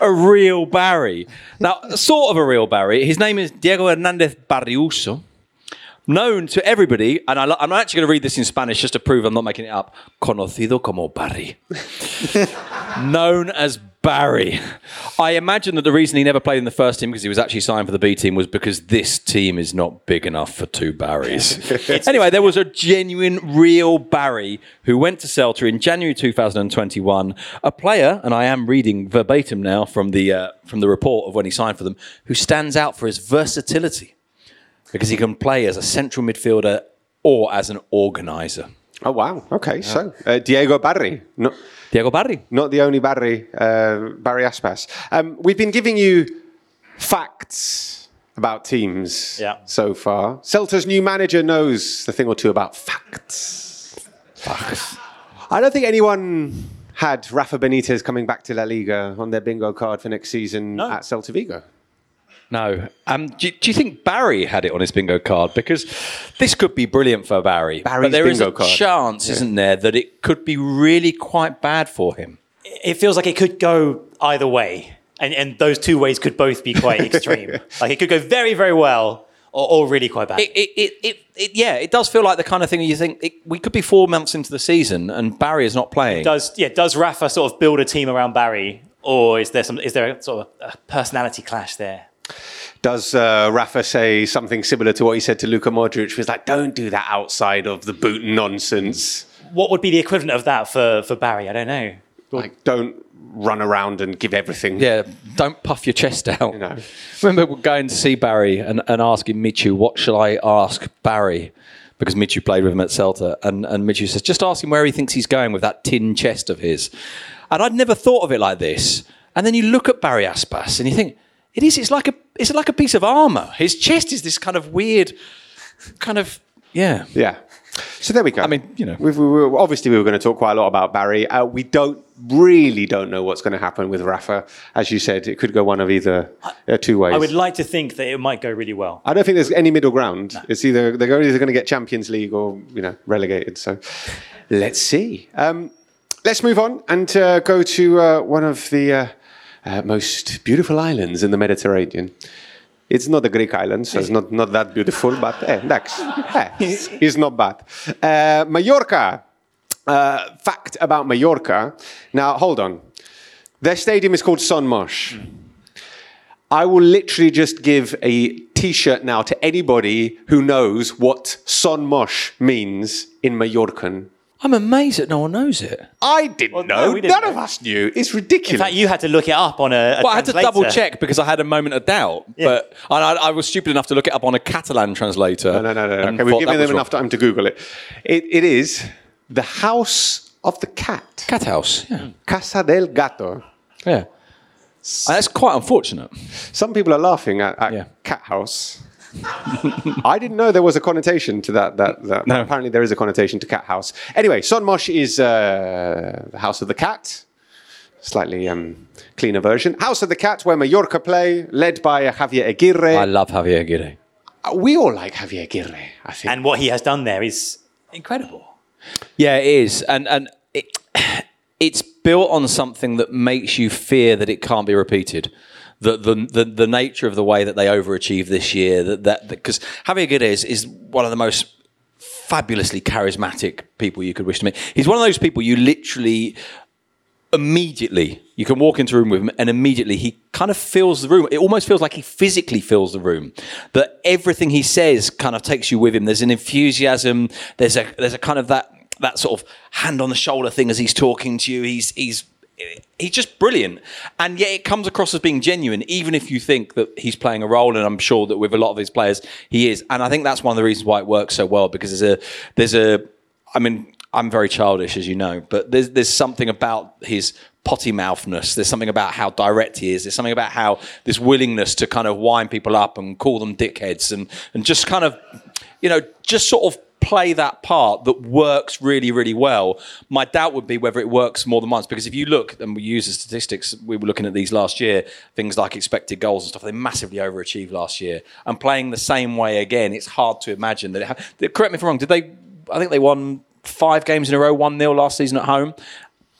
A real Barry. Now, sort of a real Barry. His name is Diego Hernandez Barriuso. Known to everybody, and I'm actually going to read this in Spanish just to prove I'm not making it up. Conocido como Barry. Known as Barry. I imagine that the reason he never played in the first team because he was actually signed for the B team was because this team is not big enough for two Barrys. Anyway, there was a genuine, real Barry who went to Celta in January 2021. A player, and I am reading verbatim now from the report of when he signed for them, who stands out for his versatility. Because he can play as a central midfielder or as an organiser. Oh, wow. Okay, yeah. So Diego Barry. Not the only Barry, Barry Aspas. We've been giving you facts about teams so far. Celta's new manager knows a thing or two about facts. I don't think anyone had Rafa Benitez coming back to La Liga on their bingo card for next season at Celta Vigo. No. Do you think Barry had it on his bingo card? Because this could be brilliant for Barry. But there is a chance, isn't there, that it could be really quite bad for him? It feels like it could go either way. And those two ways could both be quite extreme. Like it could go very, very well or really quite bad. It does feel like the kind of thing you think, we could be 4 months into the season and Barry is not playing. Does Rafa sort of build a team around Barry? Or is there a sort of a personality clash there? Does Rafa say something similar to what he said to Luka Modric? He was like, don't do that outside of the boot nonsense. What would be the equivalent of that for Barry? I don't know. Like, don't run around and give everything. Yeah, don't puff your chest out. You know. Remember, we're going to see Barry and asking Michu, what shall I ask Barry? Because Michu played with him at Celta. And Michu says, just ask him where he thinks he's going with that tin chest of his. And I'd never thought of it like this. And then you look at Barry Aspas and you think, it is. It's like a piece of armour. His chest is this kind of weird, yeah. Yeah. So there we go. I mean, you know, we were going to talk quite a lot about Barry. We don't know what's going to happen with Rafa. As you said, it could go one of either two ways. I would like to think that it might go really well. I don't think there's any middle ground. No. It's either they're going to get Champions League or relegated. So let's see. Let's move on and go to one of the most beautiful islands in the Mediterranean. It's not a Greek island, so it's not that beautiful, but it's not bad. Mallorca. Fact about Mallorca. Now, hold on. Their stadium is called Son Moix. I will literally just give a T-shirt now to anybody who knows what Son Moix means in Mallorcan. I'm amazed that no one knows it. I didn't know. No, none of us knew. It's ridiculous. In fact, you had to look it up on a I had to double check because I had a moment of doubt. Yeah. But I was stupid enough to look it up on a Catalan translator. No. Okay, we've given them enough time to Google it. It is the house of the cat. Cat house. Yeah. Casa del Gato. Yeah. And that's quite unfortunate. Some people are laughing at cat house. I didn't know there was a connotation to that. No. Apparently there is a connotation to cat house. Anyway, Son Moix is the house of the cat. Slightly cleaner version. House of the cat, where Mallorca play, led by Javier Aguirre. I love Javier Aguirre. We all like Javier Aguirre, I think. And what he has done there is incredible. Yeah, it is. And it's built on something that makes you fear that it can't be repeated. The nature of the way that they overachieved this year, because Javier Aguirre is one of the most fabulously charismatic people you could wish to meet. He's one of those people you literally immediately, you can walk into a room with him and immediately he kind of fills the room. It almost feels like he physically fills the room. That everything he says kind of takes you with him. There's an enthusiasm. There's a kind of that sort of hand on the shoulder thing as he's talking to you. He's just brilliant, and yet it comes across as being genuine, even if you think that he's playing a role, and I'm sure that with a lot of his players he is. And I think that's one of the reasons why it works so well, because there's a I mean, I'm very childish, as you know, but there's something about his potty mouthness, there's something about how direct he is, there's something about how this willingness to kind of wind people up and call them dickheads and just kind of, you know, just sort of play that part that works really, really well. My doubt would be whether it works more than once, because if you look, and we use the statistics, we were looking at these last year, things like expected goals and stuff, they massively overachieved last year. And playing the same way again, it's hard to imagine that it correct me if I'm wrong, I think they won 5 games in a row, 1-0 last season at home.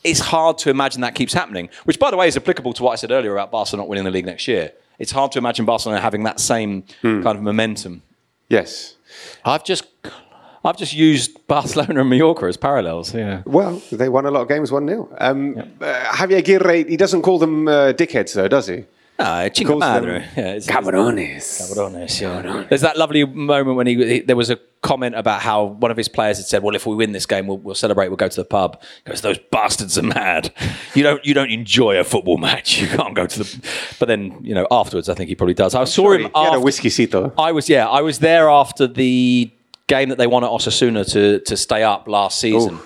It's hard to imagine that keeps happening, which, by the way, is applicable to what I said earlier about Barcelona not winning the league next year. It's hard to imagine Barcelona having that same kind of momentum. Yes. I've just used Barcelona and Mallorca as parallels. Yeah. Well, they won a lot of games 1-0. Javier Aguirre, he doesn't call them dickheads, though, does he? No, chico madre. Yeah, Cabrones. Yeah. There's that lovely moment when there was a comment about how one of his players had said, well, if we win this game, we'll celebrate, we'll go to the pub. He goes, those bastards are mad. You don't enjoy a football match. You can't go to the... But then, you know, afterwards, I think he probably does. I saw him after... He had a whiskeycito. I was there after the game that they won at Osasuna to stay up last season. Ooh.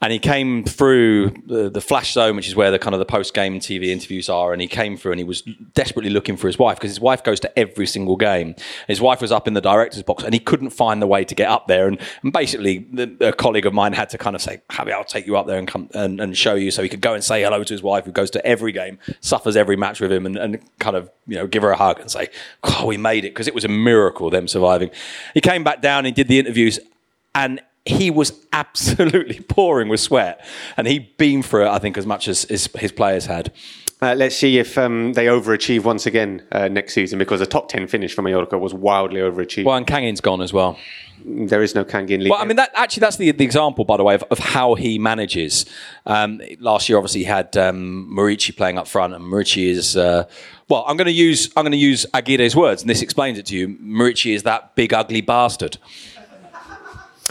And he came through the Flash Zone, which is where the kind of the post-game TV interviews are, and he came through and he was desperately looking for his wife, because his wife goes to every single game. His wife was up in the director's box and he couldn't find the way to get up there. And basically, a colleague of mine had to kind of say, Javi, I'll take you up there and come and show you, so he could go and say hello to his wife, who goes to every game, suffers every match with him, and kind of, you know, give her a hug and say, oh, we made it, because it was a miracle, them surviving. He came back down, he did the interviews, and he was absolutely pouring with sweat, and he beamed for it, I think, as much as his players had. Let's see if they overachieve once again next season, because the top 10 finish for Mallorca was wildly overachieved. Well, and Kangin's gone as well. There is no Kangin league. Well, I mean, that's the example, by the way, of how he manages. Last year, obviously, he had Muriqi playing up front, and Muriqi is... Well, I'm going to use Aguirre's words, and this explains it to you. Muriqi is that big, ugly bastard.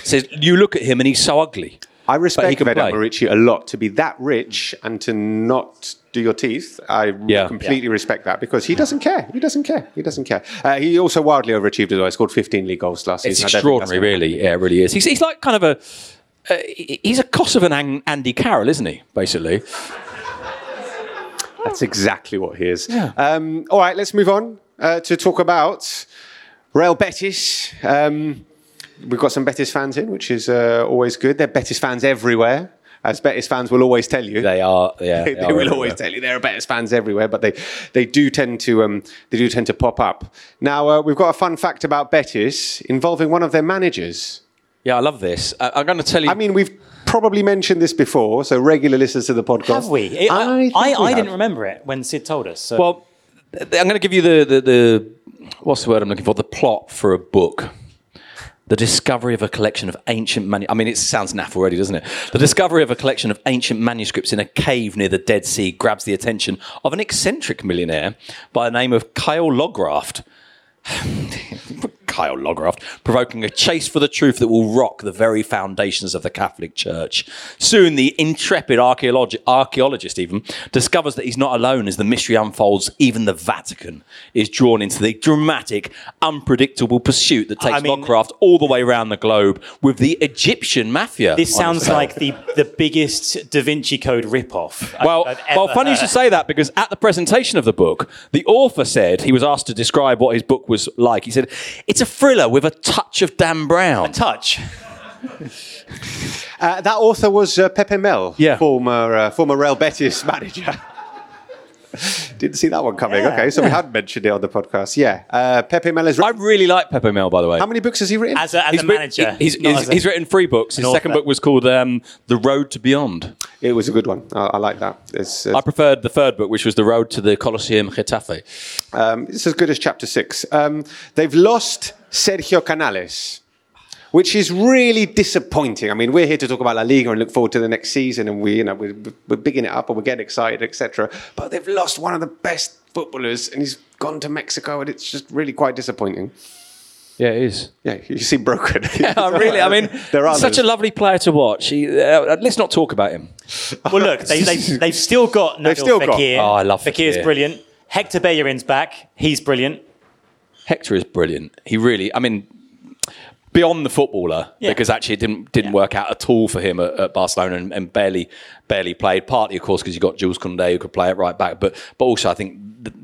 Says you look at him and he's so ugly. I respect Vedat Muriqi a lot, to be that rich and to not do your teeth. I completely respect that, because he doesn't care. He doesn't care. He also wildly overachieved as well. He scored 15 league goals last season. It's extraordinary, really. Yeah, it really is. He's like kind of a... he's a cost of an Andy Carroll, isn't he, basically? That's exactly what he is. Yeah. All right, let's move on to talk about Real Betis. We've got some Betis fans in, which is always good. They're Betis fans everywhere, as Betis fans will always tell you. They are, yeah. They will always tell you there are Betis fans everywhere, but they do tend to pop up. Now we've got a fun fact about Betis involving one of their managers. Yeah, I love this. I'm going to tell you. I mean, we've probably mentioned this before, so regular listeners to the podcast. Have we? I didn't remember it when Sid told us. So. Well, I'm going to give you the what's the word I'm looking for? The plot for a book. The discovery of a collection of ancient manuscripts. I mean, it sounds naff already, doesn't it? The discovery of a collection of ancient manuscripts in a cave near the Dead Sea grabs the attention of an eccentric millionaire by the name of Kyle Lograft. Kyle Lograft, provoking a chase for the truth that will rock the very foundations of the Catholic Church. Soon, the intrepid archaeologist even discovers that he's not alone as the mystery unfolds. Even the Vatican is drawn into the dramatic, unpredictable pursuit that takes Lograft all the way around the globe with the Egyptian mafia. This sounds like the biggest Da Vinci Code ripoff. Well, funny you should say that, because at the presentation of the book, the author said he was asked to describe what his book was like. He said, "It's a thriller with a touch of Dan Brown." A touch. That author was Pepe Mel, former Real Betis manager. Didn't see that one coming. We had mentioned it on the podcast. Yeah, Pepe Mel is. I really like Pepe Mel, by the way. How many books has he written? As a manager, he's written 3 books. His second book was called "The Road to Beyond." It was a good one. I like that. I preferred the third book, which was "The Road to the Colosseum Getafe." It's as good as chapter 6. They've lost Sergio Canales, which is really disappointing. I mean, we're here to talk about La Liga and look forward to the next season, and we're bigging it up and we're getting excited, etc. But they've lost one of the best footballers, and he's gone to Mexico, and it's just really quite disappointing. Yeah, it is. Yeah, you seem broken. Really. I mean, such a lovely player to watch. Let's not talk about him. Well, look, they've still got Nabil Fekir. Oh, I love Fekir's brilliant. Hector Bellerin's back. He's brilliant. Hector is brilliant. He really, I mean, beyond the footballer, because actually it didn't work out at all for him at Barcelona, and barely played. Partly, of course, because you got Jules Koundé, who could play it right back, but also I think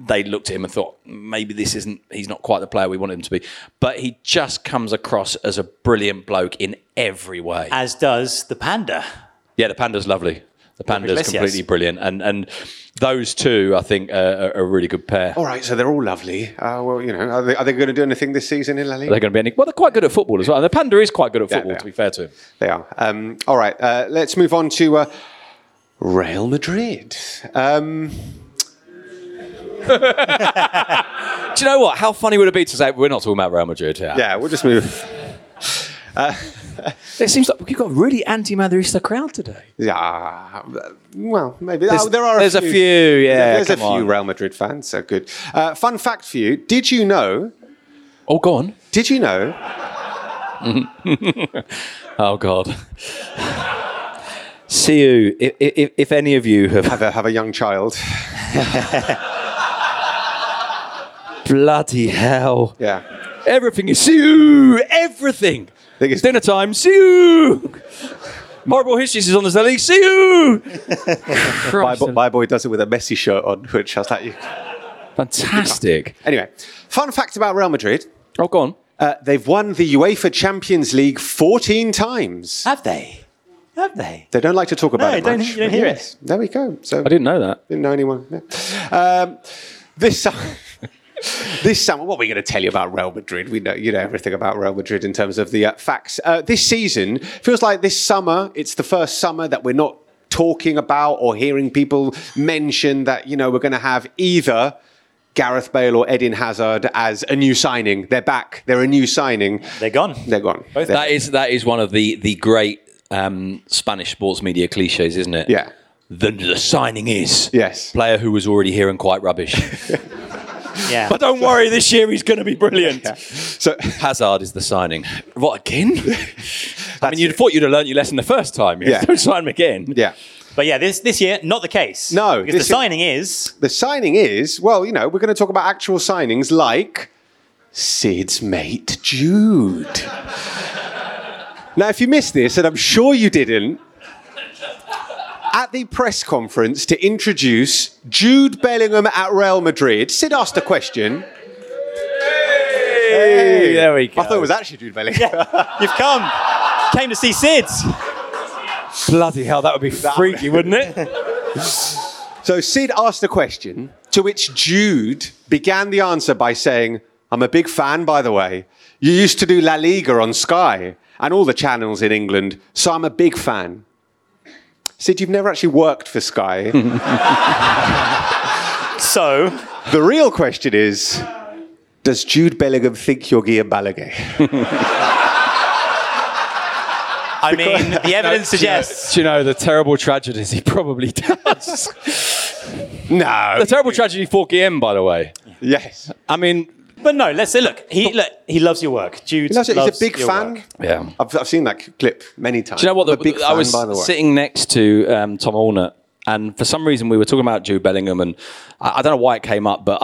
they looked at him and thought, maybe he's not quite the player we want him to be. But he just comes across as a brilliant bloke in every way. As does the Panda. Yeah, the Panda's lovely. The Panda's completely brilliant, and those two, I think, are a really good pair. All right, so they're all lovely. Are they going to do anything this season in La Liga? They're going to be well, they're quite good at football as well. And the Panda is quite good at football, to be fair to him. They are. All right, let's move on to Real Madrid. Do you know what? How funny would it be to say we're not talking about Real Madrid? Yeah, we'll just move. It seems like you've got a really anti-Madridista crowd today. Yeah, well, maybe. There's a few Real Madrid fans, so good. Fun fact for you, did you know... Oh, go on. Did you know... Oh, God. See you, if any of you have a young child. Bloody hell. Yeah. Everything is... See you, everything. It's dinner time. See you. Marble Histories is on the telly. See you. My boy does it with a Messi shirt on, which I was like, fantastic. Anyway, fun fact about Real Madrid. Oh, go on. They've won the UEFA Champions League 14 times. Have they? They don't like to talk about it much. You don't hear it. There we go. So I didn't know that. Didn't know anyone. Yeah. This summer, what are we going to tell you about Real Madrid? We know, everything about Real Madrid in terms of the facts. This season feels like this summer, it's the first summer that we're not talking about or hearing people mention that, we're going to have either Gareth Bale or Eden Hazard as a new signing. They're back. They're a new signing. They're gone. That is one of the great Spanish sports media cliches, isn't it? Yeah. The signing is. Yes. Player who was already here and quite rubbish. Yeah. But don't worry, this year he's going to be brilliant. Yeah. So Hazard is the signing. What, again? I mean, thought you'd have learned your lesson the first time. Yeah. Don't sign him again. Yeah. But yeah, this year, not the case. No. Because the signing is, well, we're going to talk about actual signings like Sid's mate, Jude. Now, if you missed this, and I'm sure you didn't, at the press conference to introduce Jude Bellingham at Real Madrid, Sid asked a question. Hey, there we go. I thought it was actually Jude Bellingham. Yeah, you've came to see Sid. Bloody hell, that would be freaky, wouldn't it? So Sid asked a question, to which Jude began the answer by saying, "I'm a big fan, by the way. You used to do La Liga on Sky and all the channels in England, so I'm a big fan." Sid, you've never actually worked for Sky. So the real question is, does Jude Bellingham think you're Guillaume Balaguer? I mean, the evidence suggests... You know, the terrible tragedies he probably does. No. The terrible tragedy for Guillaume, by the way. Yes. I mean... But no, let's say, look, he loves your work. Jude loves it. He's a big fan. Work. Yeah. I've seen that clip many times. Do you know what? I was sitting next to Tom Allnut, and for some reason we were talking about Jude Bellingham, and I don't know why it came up, but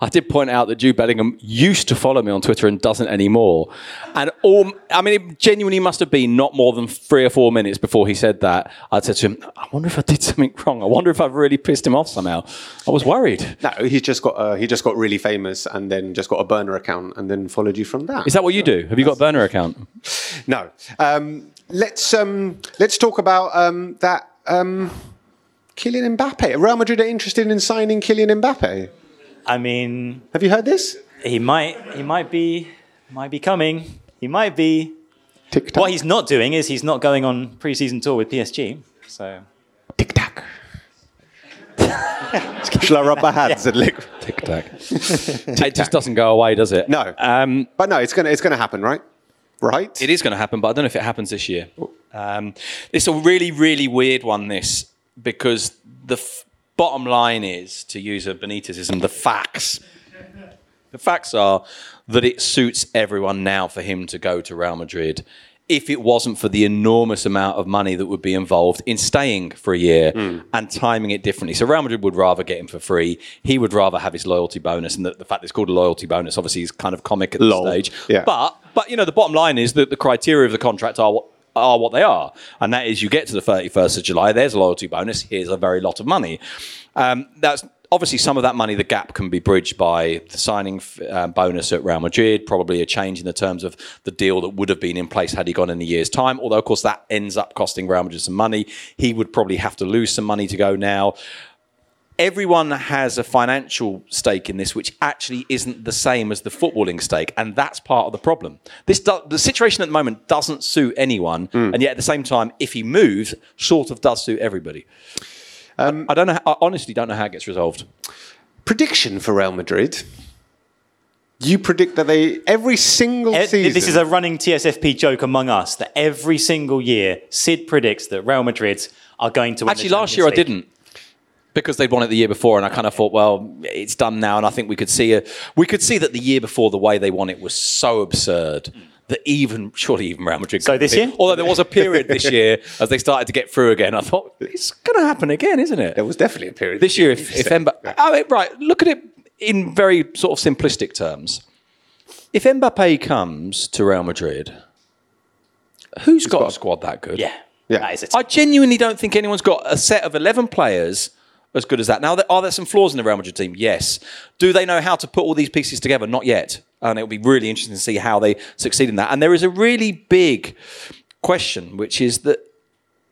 I did point out that Jude Bellingham used to follow me on Twitter and doesn't anymore. And it genuinely must have been not more than 3 or 4 minutes before he said that. I said to him, I wonder if I did something wrong. I wonder if I've really pissed him off somehow. I was worried. No, he just got really famous and then just got a burner account and then followed you from that. Is that what you do? Have you got a burner account? No. Let's talk about that... Kylian Mbappe. Real Madrid are interested in signing Kylian Mbappe. I mean, have you heard this? He might be coming. He might be. Tic tac. What he's not doing is he's not going on pre-season tour with PSG. So. Tic tac. Shall I rub my hands and lick? Tic tac. It just doesn't go away, does it? No. But no, it's gonna happen, right? Right. It is gonna happen, but I don't know if it happens this year. It's a really, really weird one. This. Because the bottom line is, to use a Benitezism, the facts. The facts are that it suits everyone now for him to go to Real Madrid if it wasn't for the enormous amount of money that would be involved in staying for a year and timing it differently. So Real Madrid would rather get him for free. He would rather have his loyalty bonus. And the fact that it's called a loyalty bonus, obviously, is kind of comic at this stage. Yeah. But, you know, the bottom line is that the criteria of the contract are what they are, and that is you get to the 31st of July, there's a loyalty bonus, here's a very lot of money. That's obviously some of that money, the gap can be bridged by the signing bonus at Real Madrid, probably a change in the terms of the deal that would have been in place had he gone in a year's time, although of course that ends up costing Real Madrid some money. He would probably have to lose some money to go now. Everyone has a financial stake in this, which actually isn't the same as the footballing stake, and that's part of the problem. The situation at the moment doesn't suit anyone, and yet at the same time, if he moves, sort of does suit everybody. I don't know. I honestly don't know how it gets resolved. Prediction for Real Madrid. You predict that they, every single season... This is a running TSFP joke among us, that every single year, Sid predicts that Real Madrid are going to win the Champions League. Actually, last year I didn't. Because they'd won it the year before, and I kind of thought, well, it's done now. And I think we could see that the year before, the way they won it was so absurd that surely even Real Madrid. So this year, although there was a period this year as they started to get through again, I thought it's going to happen again, isn't it? There was definitely a period this year. If Mbappe, look at it in very sort of simplistic terms. If Mbappe comes to Real Madrid, who's got a squad that good? Yeah, that is it. I genuinely don't think anyone's got a set of 11 players as good as that. Now, are there some flaws in the Real Madrid team? Yes. Do they know how to put all these pieces together? Not yet. And it will be really interesting to see how they succeed in that. And there is a really big question, which is that,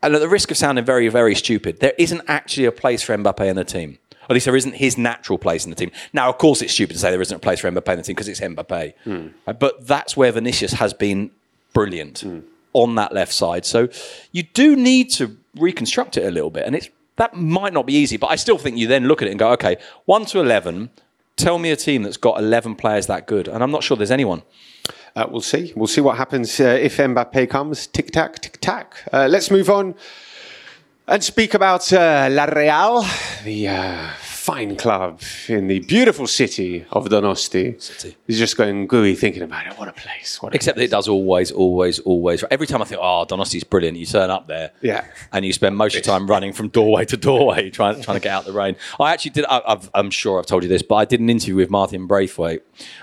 and at the risk of sounding very, very stupid, there isn't actually a place for Mbappe in the team. Or at least there isn't his natural place in the team. Now, of course, it's stupid to say there isn't a place for Mbappe in the team because it's Mbappe. But that's where Vinicius has been brilliant on that left side. So you do need to reconstruct it a little bit. And that might not be easy, but I still think you then look at it and go, okay, 1 to 11, tell me a team that's got 11 players that good. And I'm not sure there's anyone. We'll see. We'll see what happens if Mbappe comes. Tic-tac, tic-tac. Let's move on and speak about La Real, the fine club in the beautiful city of Donosti. He's just going gooey thinking about it. What a place. Except that it does always, always, always. Every time I think, Donosti's brilliant, you turn up there and you spend most of your time running from doorway to doorway trying to get out the rain. I actually did, I'm sure I've told you this, but I did an interview with Martin Braithwaite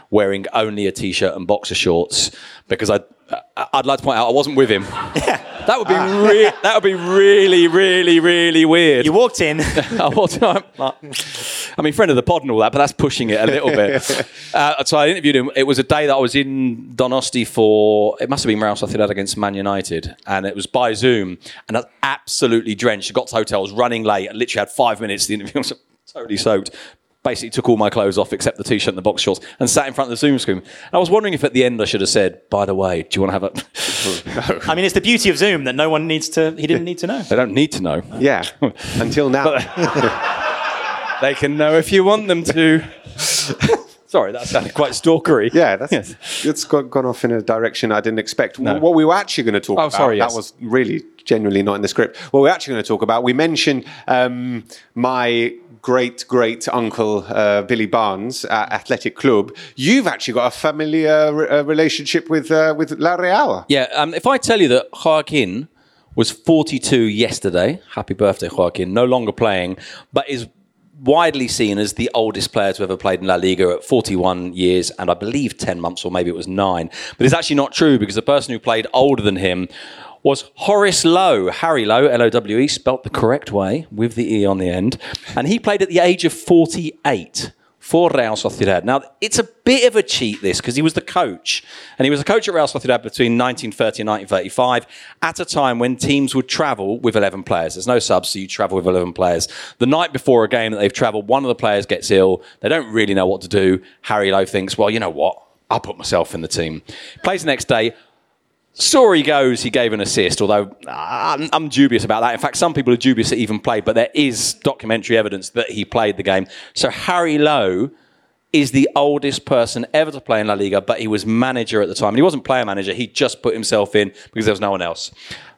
wearing only a T-shirt and boxer shorts because I'd like to point out I wasn't with him. That would be really, really, really weird. You walked in. I walked in. I mean, friend of the pod and all that, but that's pushing it a little bit. So I interviewed him. It was a day that I was in Donosti for, it must have been Real Sociedad against Man United. And it was by Zoom. And I was absolutely drenched. I got to hotels running late. I literally had 5 minutes to the interview. I was totally soaked. basically took all my clothes off except the T-shirt and the box shorts and sat in front of the Zoom screen. And I was wondering if at the end I should have said, by the way, do you want to have a... No. I mean, it's the beauty of Zoom that no one needs to... He didn't need to know. They don't need to know. Yeah, until now. They can know if you want them to. Sorry, that sounded quite stalkery. Yeah, it's gone off in a direction I didn't expect. No. What we were actually going to talk about, that was really genuinely not in the script. What we're actually going to talk about, we mentioned my great-great-uncle Billy Barnes at Athletic Club. You've actually got a familiar relationship with La Real. Yeah, if I tell you that Joaquin was 42 yesterday, happy birthday, Joaquin, no longer playing, but is... widely seen as the oldest player to ever played in La Liga at 41 years and I believe 10 months or maybe it was 9. But it's actually not true because the person who played older than him was Horace Lowe, Harry Lowe, L-O-W-E, spelt the correct way with the E on the end. And he played at the age of 48 for Real Sociedad. Now, it's a bit of a cheat, this, because he was the coach. And he was a coach at Real Sociedad between 1930 and 1935 at a time when teams would travel with 11 players. There's no subs, so you travel with 11 players. The night before a game that they've travelled, one of the players gets ill. They don't really know what to do. Harry Lowe thinks, well, you know what? I'll put myself in the team. Plays the next day. Story goes he gave an assist, although I'm dubious about that. In fact, some people are dubious that he even played, but there is documentary evidence that he played the game. So Harry Lowe is the oldest person ever to play in La Liga, but he was manager at the time. And he wasn't player manager. He just put himself in because there was no one else.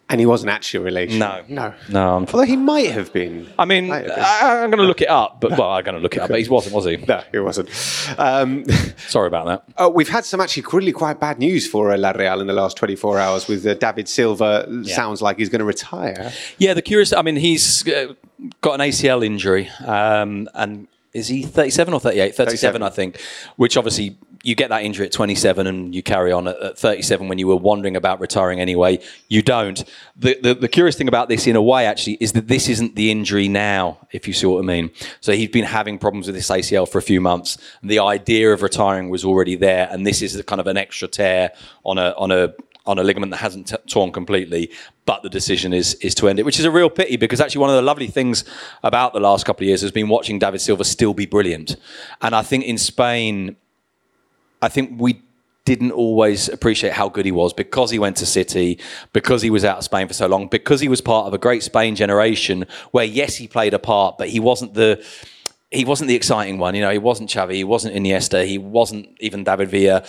And he wasn't actually a relation. No. Although he might have been. I mean, I'm going to look it up, but well, I'm going to look it up. But he wasn't, was he? No, he wasn't. Sorry about that. We've had some actually really quite bad news for La Real in the last 24 hours. With David Silva, sounds like he's going to retire. Yeah, the curious. I mean, he's got an ACL injury, and is he 37 or 38? 37, I think. Which obviously. You get that injury at 27 and you carry on at 37 when you were wondering about retiring anyway. You don't. The curious thing about this, in a way, actually, is that this isn't the injury now, if you see what I mean. So he'd been having problems with this ACL for a few months. And the idea of retiring was already there. And this is kind of an extra tear on a ligament that hasn't torn completely, but the decision is to end it, which is a real pity because actually one of the lovely things about the last couple of years has been watching David Silva still be brilliant. And I think in Spain... I think we didn't always appreciate how good he was because he went to City, because he was out of Spain for so long, because he was part of a great Spain generation where, yes, he played a part, but he wasn't the exciting one. You know, he wasn't Xavi, he wasn't Iniesta, he wasn't even David Villa.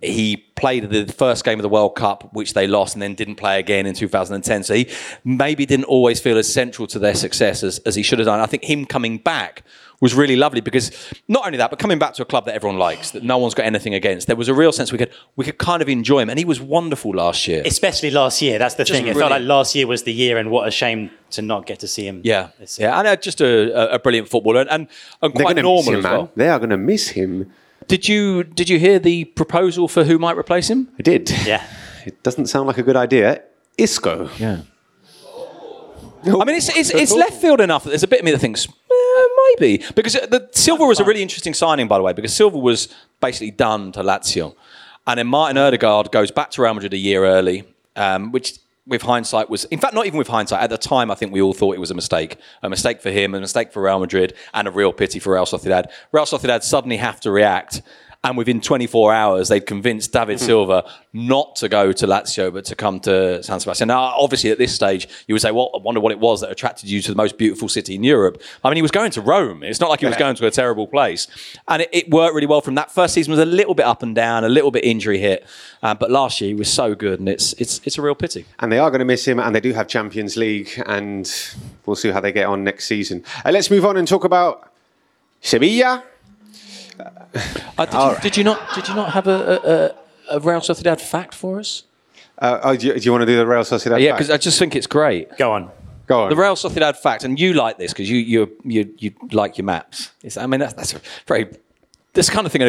He played the first game of the World Cup, which they lost, and then didn't play again in 2010. So he maybe didn't always feel as central to their success as he should have done. I think him coming back was really lovely because not only that, but coming back to a club that everyone likes, that no one's got anything against, there was a real sense we could kind of enjoy him. And he was wonderful last year. Especially last year. That's the thing. It felt like last year was the year and what a shame to not get to see him. Yeah. This year. Yeah. And just a brilliant footballer and quite normal as well. They are going to miss him. Did you hear the proposal for who might replace him? I did. Yeah. It doesn't sound like a good idea. Isco. Yeah. I mean, it's left field enough that there's a bit of me that thinks, maybe. Because Silva was a really interesting signing, by the way, because Silva was basically done to Lazio. And then Martin Odegaard goes back to Real Madrid a year early, which with hindsight was... In fact, not even with hindsight. At the time, I think we all thought it was a mistake. A mistake for him, a mistake for Real Madrid, and a real pity for Real Sociedad. Real Sociedad suddenly have to react... And within 24 hours, they'd convinced David Silva not to go to Lazio, but to come to San Sebastian. Now, obviously, at this stage, you would say, well, I wonder what it was that attracted you to the most beautiful city in Europe. I mean, he was going to Rome. It's not like he was going to a terrible place. And it worked really well from that. First season was a little bit up and down, a little bit injury hit. But last year, he was so good, and it's a real pity. And they are going to miss him, and they do have Champions League, and we'll see how they get on next season. Let's move on and talk about Sevilla. Did you not have a Real Sociedad fact for us? Do you want to do the Real Sociedad fact? Yeah, because I just think it's great. Go on. The Real Sociedad fact, and you like this because you like your maps. That's a very... This kind of thing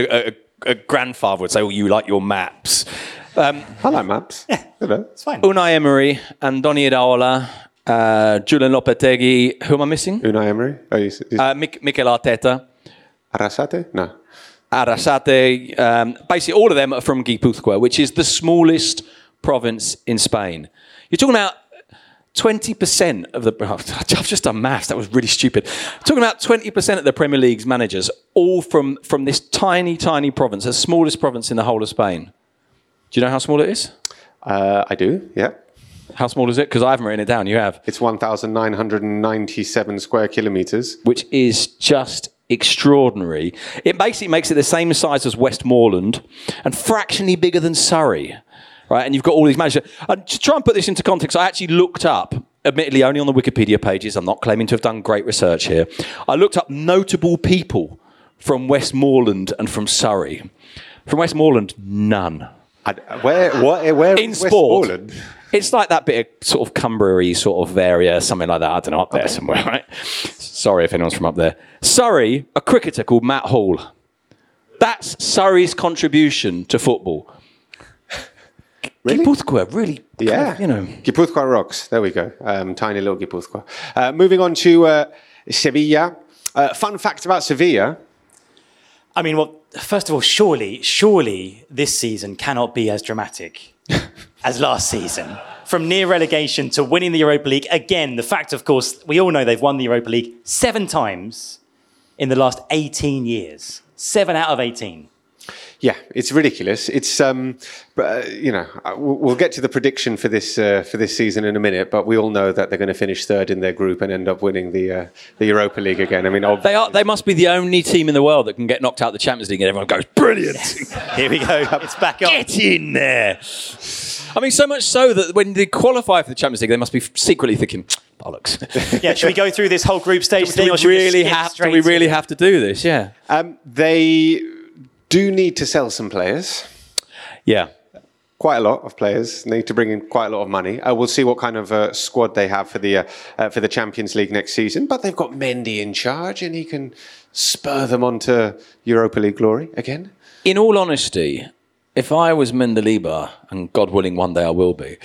a grandfather would say, oh, you like your maps. I like maps. Yeah, it's fine. Unai Emery and Andoni Iraola... Julen Lopetegui. Who am I missing? Unai Emery. Oh, Mikel Arteta. Arrasate? No. Arrasate. Basically, all of them are from Guipúzcoa, which is the smallest province in Spain. You're talking about 20% of the... Oh, I've just done maths. That was really stupid. I'm talking about 20% of the Premier League's managers, all from this tiny, tiny province, the smallest province in the whole of Spain. Do you know how small it is? I do, yeah. How small is it? Because I haven't written it down. You have. It's 1,997 square kilometres. Which is just extraordinary. It basically makes it the same size as Westmoreland and fractionally bigger than Surrey. Right, and you've got all these managers. And to try and put this into context, I actually looked up, admittedly only on the Wikipedia pages, I'm not claiming to have done great research here, I looked up notable people from Westmoreland and from Surrey. From Westmoreland, none. Where in sport, Westmoreland? It's like that bit of sort of Cumbria-y sort of area, something like that, I don't know, up there somewhere, right? Sorry if anyone's from up there. Surrey, a cricketer called Matt Hall. That's Surrey's contribution to football. Really? Gipuzkoa, really. Yeah. Kind of, you know. Gipuzkoa rocks. There we go. Tiny little Gipuzkoa. Moving on to Sevilla. Fun fact about Sevilla. I mean, well, first of all, surely this season cannot be as dramatic as last season. From near relegation to winning the Europa League. Again, the fact, of course, we all know they've won the Europa League 7 times in the last 18 years. 7 out of 18. Yeah, it's ridiculous. It's, you know, we'll get to the prediction for this season in a minute, but we all know that they're going to finish third in their group and end up winning the Europa League again. I mean, obviously. They must be the only team in the world that can get knocked out of the Champions League and everyone goes, brilliant! Yes. Here we go, it's back up. Get in there! I mean, so much so that when they qualify for the Champions League, they must be secretly thinking, bollocks. Yeah, should we go through this whole group stage thing? Do we really have to do this? Yeah. They... do need to sell some players. Yeah. Quite a lot of players. Need to bring in quite a lot of money. We'll see what kind of squad they have for the Champions League next season. But they've got Mendy in charge and he can spur them on to Europa League glory again. In all honesty, if I was Mendilibar, and God willing one day I will be,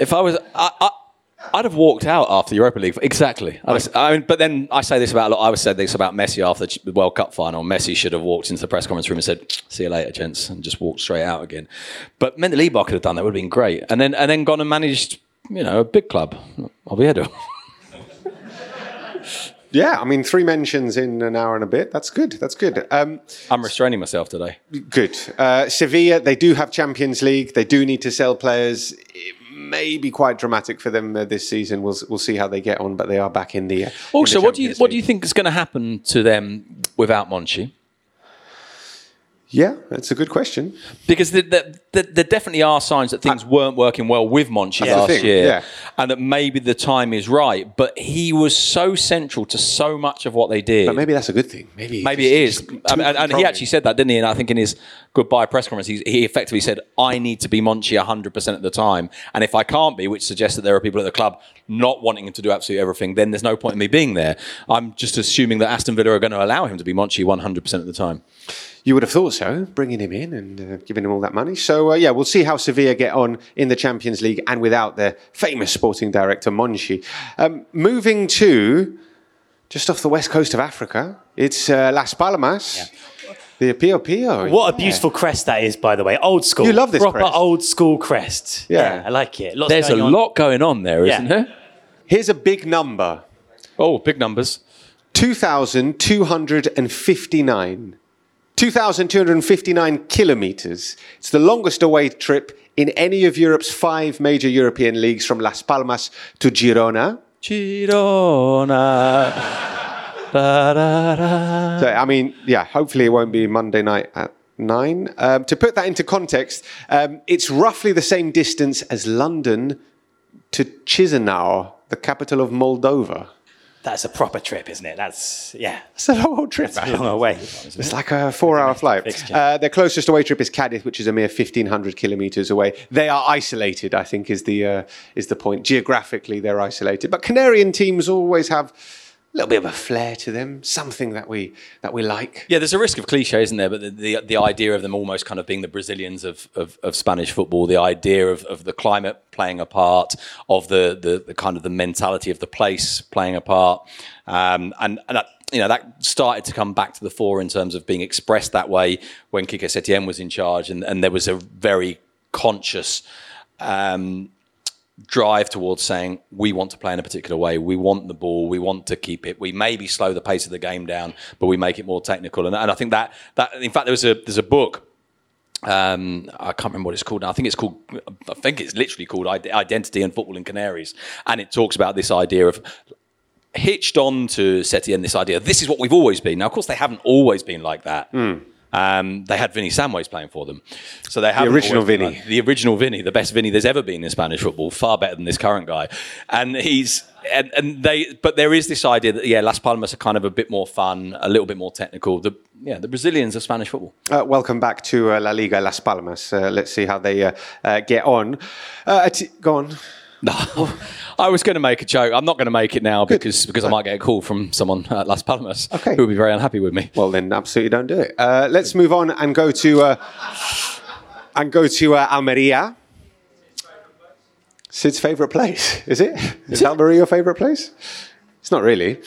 if I was... I'd have walked out after Europa League. Exactly. But then I say this about a lot. I said this about Messi after the World Cup final. Messi should have walked into the press conference room and said, see you later, gents, and just walked straight out again. But Mendilibar could have done that. Would have been great. And then gone and managed, you know, a big club. Oviedo. Yeah, I mean, 3 mentions in an hour and a bit. That's good. That's good. I'm restraining myself today. Good. Sevilla, they do have Champions League. They do need to sell players. May be quite dramatic for them this season. We'll see how they get on, but they are back in the. Also, what do you think is going to happen to them without Monchi? Yeah, that's a good question. Because there definitely are signs that things weren't working well with Monchi last year, and that maybe the time is right. But he was so central to so much of what they did. But maybe that's a good thing. Maybe it is. And he actually said that, didn't he? And I think in his goodbye press conference, he effectively said, "I need to be Monchi 100% of the time, and if I can't be, which suggests that there are people at the club not wanting him to do absolutely everything, then there's no point in me being there. I'm just assuming that Aston Villa are going to allow him to be Monchi 100% of the time." You would have thought so, bringing him in and giving him all that money. So, yeah, we'll see how Sevilla get on in the Champions League and without their famous sporting director, Monchi. Moving to just off the west coast of Africa, it's Las Palmas, the Pio Pio. What a beautiful crest that is, by the way. Old school. You love this crest. Proper old school crest. Yeah. I like it. There's a lot going on there, isn't there? Here's a big number. Oh, big numbers. 2,259. 2,259 kilometres. It's the longest away trip in any of Europe's 5 major European leagues, from Las Palmas to Girona. Girona. Da, da, da. So, I mean, yeah, hopefully it won't be Monday night at 9. To put that into context, it's roughly the same distance as London to Chisinau, the capital of Moldova. That's a proper trip, isn't it? That's a long trip. That's a long away. It's like a 4-hour flight. Their closest away trip is Cadiz, which is a mere 1,500 kilometres away. They are isolated, I think, is the point. Geographically, they're isolated. But Canarian teams always have a little bit of a flair to them, something that we like. Yeah, there's a risk of cliche, isn't there? But the idea of them almost kind of being the Brazilians of Spanish football, the idea of the climate playing a part, of the kind of the mentality of the place playing a part, and you know, that started to come back to the fore in terms of being expressed that way when Quique Setién was in charge, and there was a very conscious drive towards saying we want to play in a particular way, we want the ball, we want to keep it, we maybe slow the pace of the game down, but we make it more technical. And I think that in fact there's a book, I can't remember what it's called now. I think it's literally called Identity and Football in Canaries, and it talks about this idea of hitched on to Setien, this idea this is what we've always been. Now of course they haven't always been like that. They had Vinny Samways playing for them, so they have the original Vinny, the best Vinny there's ever been in Spanish football, far better than this current guy. And but there is this idea that Las Palmas are kind of a bit more fun, a little bit more technical. The Brazilians of Spanish football. Welcome back to La Liga Las Palmas. Let's see how they get on. Go on. No, I was going to make a joke. I'm not going to make it now because I might get a call from someone at Las Palmas who will be very unhappy with me. Well, then absolutely don't do it. Let's move on and go to Almeria. Sid's favourite place, is it? Is Almeria your favourite place? It's not really.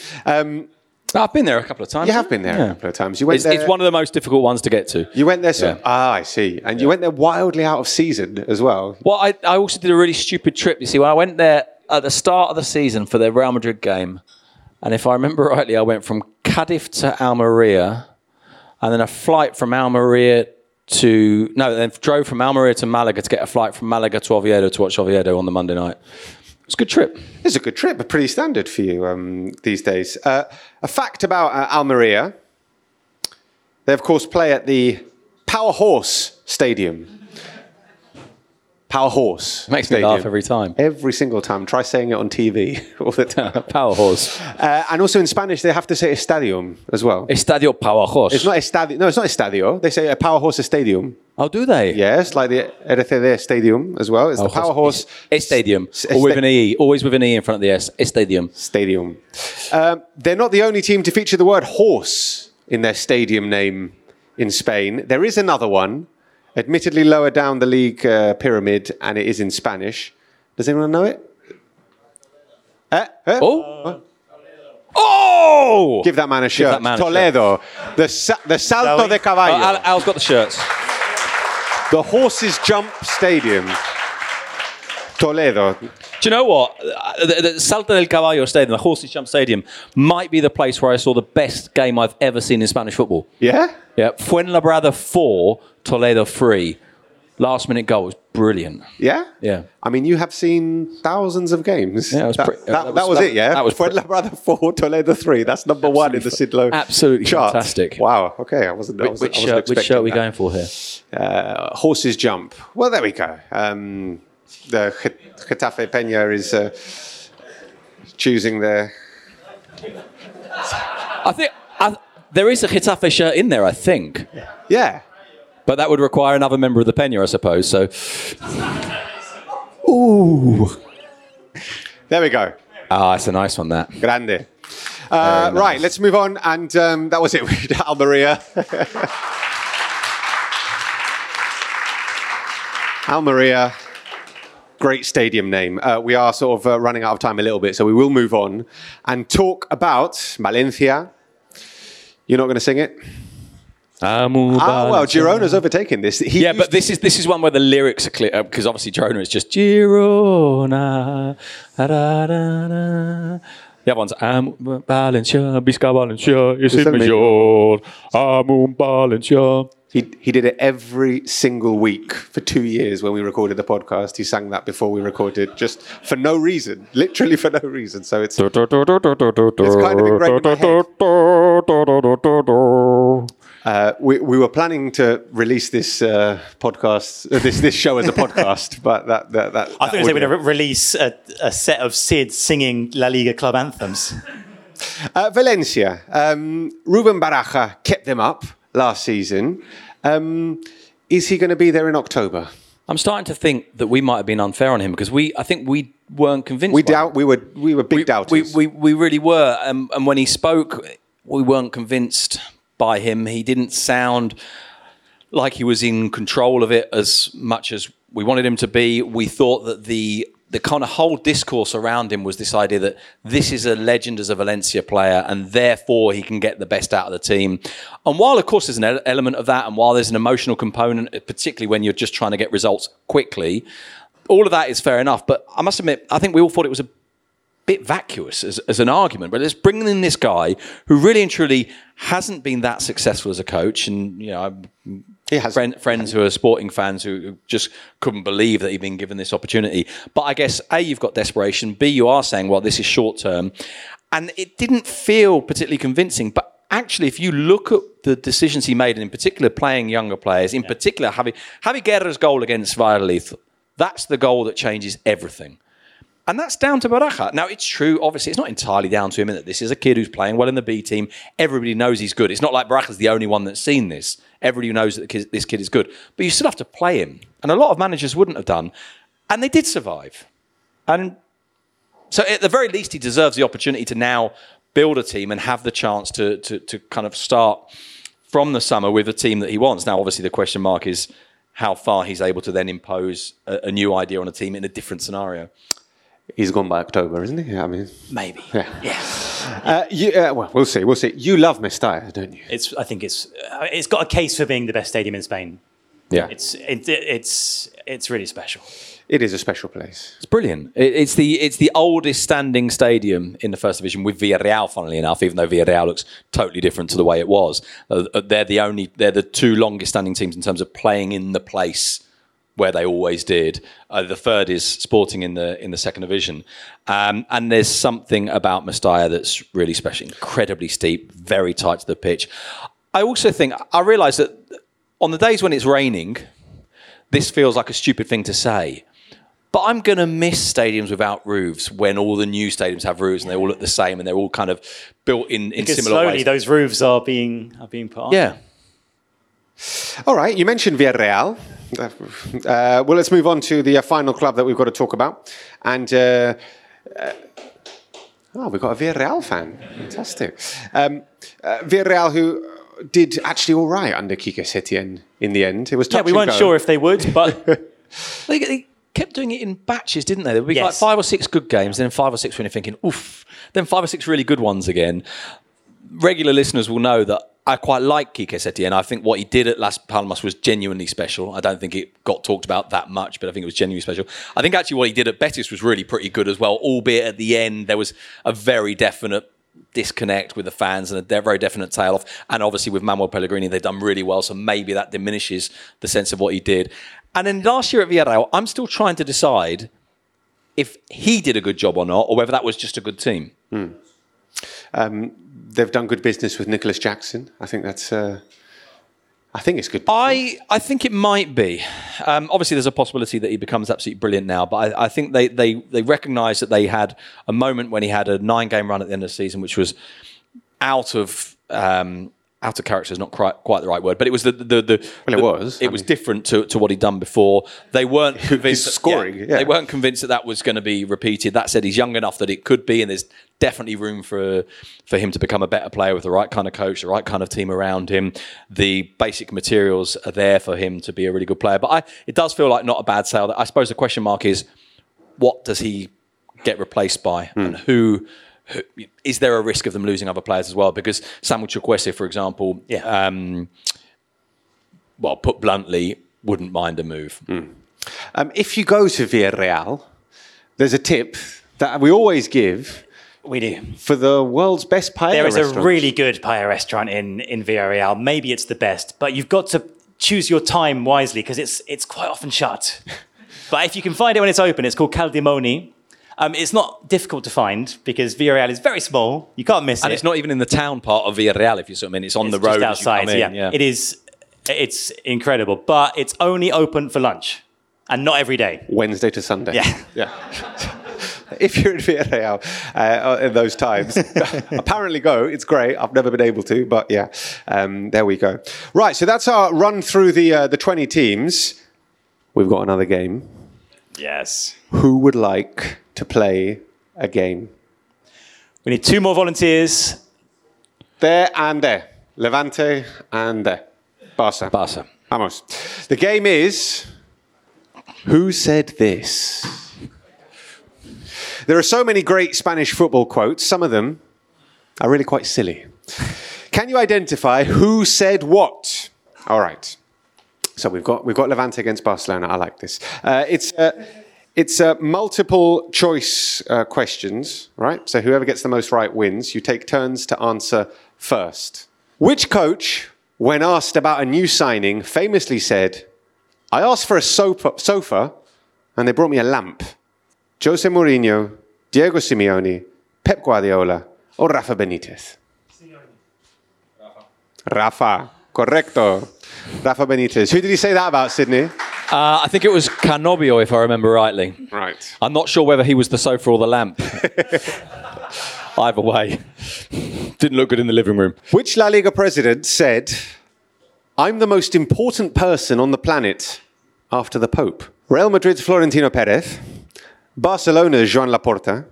I've been there a couple of times. You have been there a couple of times. You went there. It's one of the most difficult ones to get to. You went there, I see. And you went there wildly out of season as well. Well, I also did a really stupid trip. You see, when I went there at the start of the season for the Real Madrid game, and if I remember rightly, I went from Cadiz to Almeria, and then a flight from Almeria to... No, then drove from Almeria to Malaga to get a flight from Malaga to Oviedo to watch Oviedo on the Monday night. It's a good trip. It's a good trip, but pretty standard for you these days. A fact about Almeria, they of course play at the Power Horse Stadium. Power Horse. Makes me laugh every time. Every single time. Try saying it on TV all the time. Power Horse. And also in Spanish, they have to say Estadium as well. Estadio Power Horse. It's not Estadio. No, it's not Estadio. They say a Power Horse Stadium. Oh, do they? Yes, like the RCD Stadium as well. It's the Power Horse Stadium. Or with an E. Always with an E in front of the S. Stadium. Stadium. They're not the only team to feature the word horse in their stadium name in Spain. There is another one, admittedly lower down the league pyramid, and it is in Spanish. Does anyone know it? Oh! Give that man a shirt. Toledo. The Salto de Caballo. Al's got the shirts. The Horses Jump Stadium, Toledo. Do you know what? The Salto del Caballo Stadium, the Horses Jump Stadium, might be the place where I saw the best game I've ever seen in Spanish football. Yeah? Yeah. Fuenlabrada 4, Toledo 3. Last minute goal was brilliant. Yeah? Yeah. I mean, you have seen thousands of games. Yeah, that was it. That was Fuenlabrada 4, Toledo 3. That's number one in the Sidlow absolutely chart. Fantastic. Wow. Okay, which shirt are we going for here? Horses Jump. Well, there we go. The Getafe Peña is choosing their... I think there is a Getafe shirt in there, I think. Yeah. But that would require another member of the Peña, I suppose, so... Ooh. There we go. Ah, it's a nice one, that. Grande. Nice. Right, let's move on, and that was it with Almeria. Almeria, great stadium name. We are sort of running out of time a little bit, so we will move on and talk about Valencia. You're not going to sing it? Well, Girona's overtaken this. But this is one where the lyrics are clear, because obviously Girona is just Girona. Da, da, da, da. The other one's Valencia, Vizca Valencia, is it Major? Amun Valencia. He did it every single week for 2 years when we recorded the podcast. He sang that before we recorded, just for no reason, literally for no reason. So it's kind of ingrained in my head. We were planning to release this podcast, this show as a podcast, but that I thought they were going to release a set of Sid singing La Liga club anthems. Valencia, Ruben Baraja kept them up last season. Is he going to be there in October? I'm starting to think that we might have been unfair on him because I think we weren't convinced. We were big doubters. We really were, and when he spoke, we weren't convinced by him. He didn't sound like he was in control of it as much as we wanted him to be. We thought that the kind of whole discourse around him was this idea that this is a legend as a Valencia player and therefore he can get the best out of the team. And while, of course, there's an element of that and while there's an emotional component, particularly when you're just trying to get results quickly, all of that is fair enough, but I must admit, I think we all thought it was a bit vacuous as an argument. But it's bringing in this guy who really and truly hasn't been that successful as a coach, and you know, friends who are sporting fans who just couldn't believe that he'd been given this opportunity. But I guess A, you've got desperation, B, you are saying, well, this is short term, and it didn't feel particularly convincing. But actually, if you look at the decisions he made, and in particular playing younger players, in particular Javi Guerra's goal against Valladolid, that's the goal that changes everything. And that's down to Baraja. Now, it's true, obviously, it's not entirely down to him in that this is a kid who's playing well in the B team. Everybody knows he's good. It's not like Baraja's the only one that's seen this. Everybody knows that this kid is good. But you still have to play him. And a lot of managers wouldn't have done. And they did survive. And so at the very least, he deserves the opportunity to now build a team and have the chance to kind of start from the summer with a team that he wants. Now, obviously, the question mark is how far he's able to then impose a new idea on a team in a different scenario. He's gone by October, isn't he? I mean, maybe. Yeah. Well, we'll see. We'll see. You love Mestalla, don't you? I think it's got a case for being the best stadium in Spain. Yeah. It's really special. It is a special place. It's brilliant. It's the oldest standing stadium in the First Division, with Villarreal, funnily enough, even though Villarreal looks totally different to the way it was. They're the two longest standing teams in terms of playing in the place where they always did. The third is Sporting in the second division. And there's something about Mestalla that's really special. Incredibly steep, very tight to the pitch. I also think, I realise that on the days when it's raining, this feels like a stupid thing to say, but I'm going to miss stadiums without roofs when all the new stadiums have roofs and they all look the same and they're all kind of built in similar ways. Slowly those roofs are being put on. Yeah. All right, you mentioned Villarreal. Well, let's move on to the final club that we've got to talk about. And we've got a Villarreal fan. Fantastic. Villarreal, who did actually all right under Quique Setién in the end. It was we weren't sure if they would, but they kept doing it in batches, didn't they? There would be like 5 or 6 good games, then 5 or 6 when you're thinking, oof, then 5 or 6 really good ones again. Regular listeners will know that I quite like Quique Setién. I think what he did at Las Palmas was genuinely special. I don't think it got talked about that much, but I think it was genuinely special. I think actually what he did at Betis was really pretty good as well, albeit at the end there was a very definite disconnect with the fans and a very definite tail off. And obviously with Manuel Pellegrini, they've done really well, so maybe that diminishes the sense of what he did. And then last year at Villarreal, I'm still trying to decide if he did a good job or not, or whether that was just a good team. Mm. They've done good business with Nicholas Jackson. I think that's. I think it's good business. I think it might be. Obviously, there's a possibility that he becomes absolutely brilliant now. But I think they recognise that they had a moment when he had a 9-game run at the end of the season, which was out of character is not quite the right word, but it was it was different to what he'd done before. They weren't convinced they weren't convinced that was going to be repeated. That said, he's young enough that it could be, and there's definitely room for him to become a better player with the right kind of coach, the right kind of team around him. The basic materials are there for him to be a really good player, but it does feel like not a bad sale. I suppose the question mark is, what does he get replaced by, and who? Is there a risk of them losing other players as well? Because Samuel Chukwueze, for example, put bluntly, wouldn't mind a move. Mm. If you go to Villarreal, there's a tip that we always give. We do. For the world's best paella restaurant. There is a really good paella restaurant in Villarreal. Maybe it's the best, but you've got to choose your time wisely because it's quite often shut. But if you can find it when it's open, it's called Caldimoni. It's not difficult to find because Villarreal is very small. You can't miss it. And it's not even in the town part of Villarreal, if you sort of mean. It's on the road just outside, as you come in. Yeah. It's incredible. But it's only open for lunch and not every day. Wednesday to Sunday. Yeah. If you're in Villarreal in those times, apparently go. It's great. I've never been able to, but yeah. There we go. Right, so that's our run through the 20 teams. We've got another game. Yes. Who would like to play a game? We need 2 more volunteers. There and there. Levante and there. Barca. Vamos. The game is Who Said This? There are so many great Spanish football quotes. Some of them are really quite silly. Can you identify who said what? All right. So we've got Levante against Barcelona. I like this. It's It's multiple choice questions, right? So whoever gets the most right wins. You take turns to answer first. Which coach, when asked about a new signing, famously said, I asked for a sofa and they brought me a lamp? Jose Mourinho, Diego Simeone, Pep Guardiola, or Rafa Benitez? Rafa. Correcto. Rafa Benitez. Who did he say that about, Sydney? I think it was Canobio, if I remember rightly. Right. I'm not sure whether he was the sofa or the lamp. Either way. Didn't look good in the living room. Which La Liga president said, I'm the most important person on the planet after the Pope? Real Madrid's Florentino Perez, Barcelona's Joan Laporta,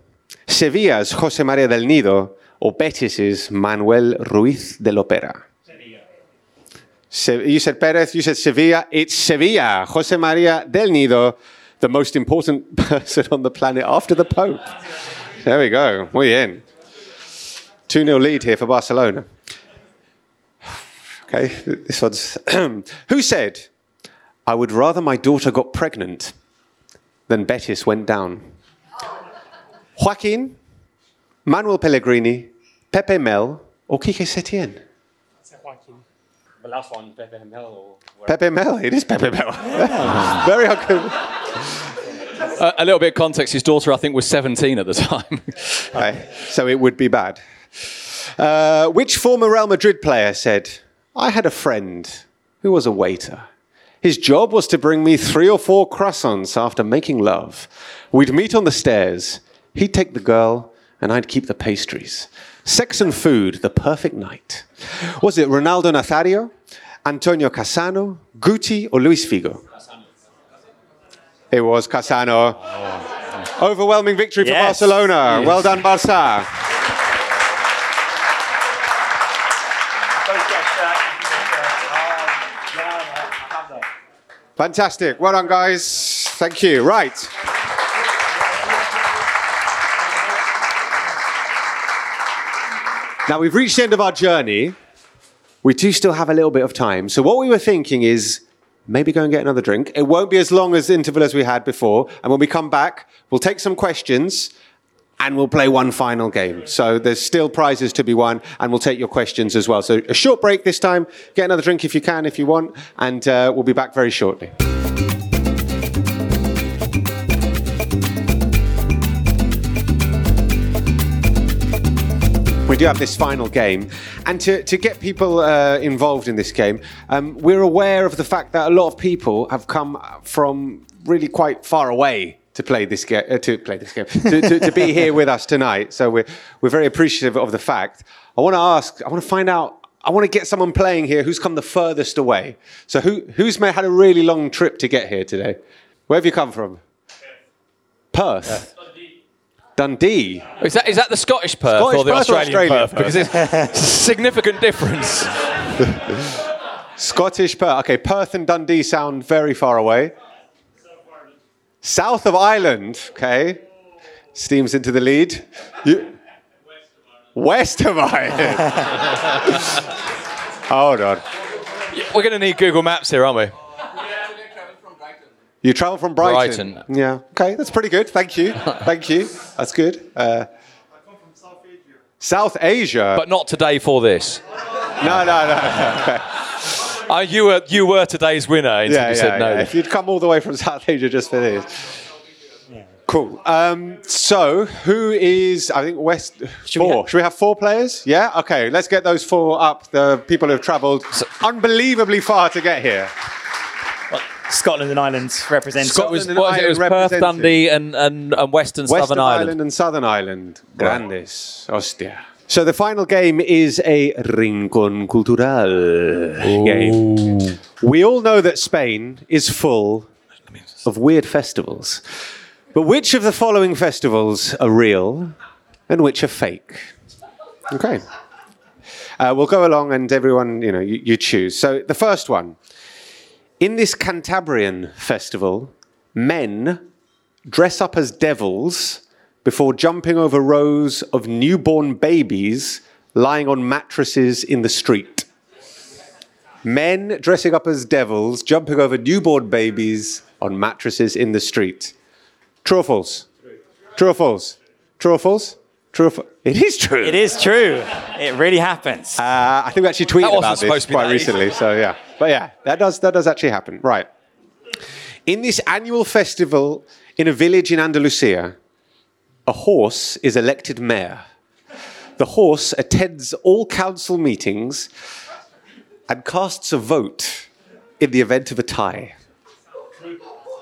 Sevilla's José María del Nido, or Betis's Manuel Ruiz de Lopera? You said Perez, you said Sevilla. It's Sevilla. José María del Nido, the most important person on the planet after the Pope. There we go. Muy bien. 2-0 lead here for Barcelona. Okay, this one's... Who said, I would rather my daughter got pregnant than Betis went down? Joaquin, Manuel Pellegrini, Pepe Mel, or Quique Setien? The last one, Pepe Mel. Or Pepe Mel, it is Pepe Mel. Yeah. Very a little bit of context, his daughter, I think, was 17 at the time. Right. So it would be bad. Which former Real Madrid player said, I had a friend who was a waiter. His job was to bring me 3 or 4 croissants after making love. We'd meet on the stairs. He'd take the girl and I'd keep the pastries. Sex and food, the perfect night. Was it Ronaldo Nazario, Antonio Cassano, Guti, or Luis Figo? Cassano. It was Cassano. Oh. Overwhelming victory for Barcelona. Yes. Well done, Barca. Fantastic. Well done, guys. Thank you. Right. Now, we've reached the end of our journey. We do still have a little bit of time. So what we were thinking is maybe go and get another drink. It won't be as long as the interval as we had before. And when we come back, we'll take some questions and we'll play one final game. So there's still prizes to be won and we'll take your questions as well. So a short break this time. Get another drink if you can, if you want. And we'll be back very shortly. We do have this final game, and to get people involved in this game, we're aware of the fact that a lot of people have come from really quite far away to play this game, to be here with us tonight. So we're very appreciative of the fact. I want to find out. I want to get someone playing here who's come the furthest away. So who's had a really long trip to get here today? Where have you come from? Perth. Yeah. Dundee. Is that the Scottish Perth or the Australian Perth? Because it's a significant difference. Scottish Perth. Okay, Perth and Dundee sound very far away. South of Ireland. Okay. Steams into the lead. West of Ireland. Hold on. We're going to need Google Maps here, aren't we? You travel from Brighton. Yeah. Okay, that's pretty good. Thank you. Thank you. That's good. I come from South Asia. South Asia? But not today for this. No. You were today's winner until you said no. Yeah. If you'd come all the way from South Asia just for this. Yeah. Cool. So, who is, I think, West... Should we have 4 players? Yeah? Okay, let's get those 4 up. The people who have travelled unbelievably far to get here. Scotland and Ireland represented. It was Perth, Dundee and Western Ireland. Western Ireland and Southern Ireland. Grandes. Wow. Hostia. So the final game is a Rincón Cultural game. We all know that Spain is full of weird festivals. But which of the following festivals are real and which are fake? Okay. We'll go along and everyone, you choose. So the first one. In this Cantabrian festival, men dress up as devils before jumping over rows of newborn babies lying on mattresses in the street. Men dressing up as devils, jumping over newborn babies on mattresses in the street. True or false? True or false? True or false? True or false? It is true. It is true. It really happens. I think we actually tweeted about this quite recently. So yeah, but yeah, that does actually happen. Right. In this annual festival in a village in Andalusia, a horse is elected mayor. The horse attends all council meetings and casts a vote in the event of a tie.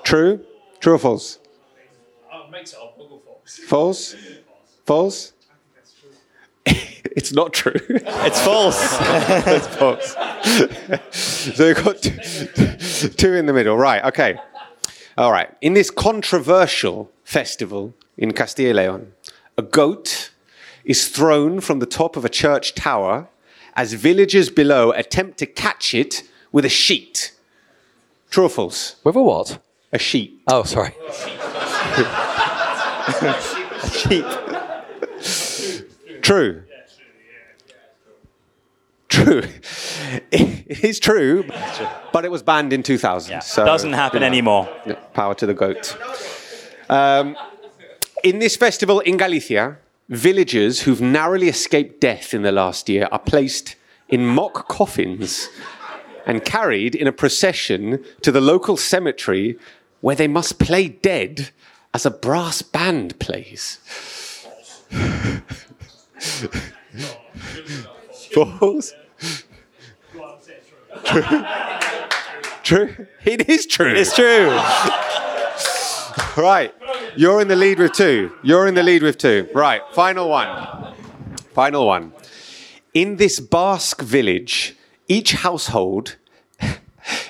True? True or false? I'll make it up. We'll go false. False? False? I think that's true. It's not true. It's false. It's false. So we've got two in the middle. Right, okay. All right. In this controversial festival in Castilla y León, a goat is thrown from the top of a church tower as villagers below attempt to catch it with a sheet. True or false? With a what? A sheet. Oh, sorry. A sheep. True. True. It is true, but it was banned in 2000. Yeah. So it doesn't happen anymore. Power to the goat. In this festival in Galicia, villagers who've narrowly escaped death in the last year are placed in mock coffins and carried in a procession to the local cemetery where they must play dead as a brass band plays. False? True? True? It is true. It's true. Right. You're in the lead with two. Right, final one. In this Basque village, each household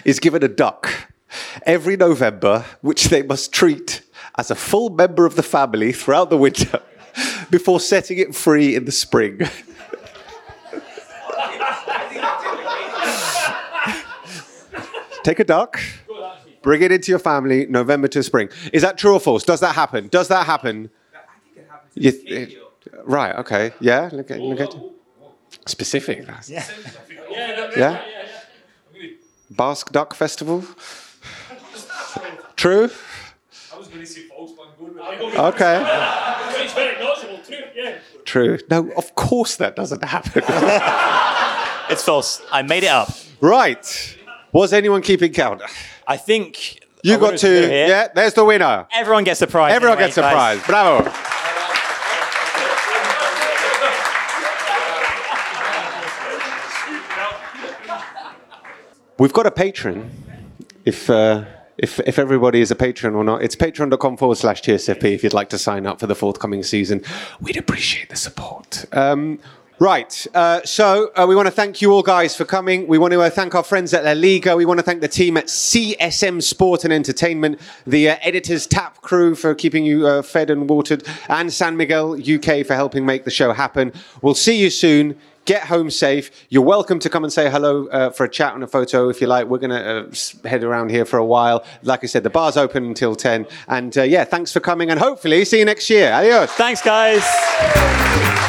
is given a duck every November, which they must treat as a full member of the family throughout the winter before setting it free in the spring. Take a duck. Bring it into your family, November to spring. Is that true or false? Does that happen? I think it happens. Right, okay. Yeah? Look at. Specific. Yeah. Yeah? Basque Duck Festival? True? I was going to say false, but I'm going with it. Okay. It's very knowledgeable, too. Yeah. True. No, of course that doesn't happen. It's false. I made it up. Right. Was anyone keeping count? I think you got two. Yeah, there's the winner. Everyone gets a prize. Everyone gets a prize. Bravo. We've got a patron. If everybody is a patron or not, it's patreon.com/TSFP if you'd like to sign up for the forthcoming season. We'd appreciate the support. Right, so we want to thank you all guys for coming. We want to thank our friends at La Liga. We want to thank the team at CSM Sport and Entertainment, the Editor's Tap crew for keeping you fed and watered, and San Miguel UK for helping make the show happen. We'll see you soon. Get home safe. You're welcome to come and say hello for a chat and a photo if you like. We're going to head around here for a while. Like I said, the bar's open until 10. And yeah, thanks for coming and hopefully see you next year. Adios. Thanks, guys.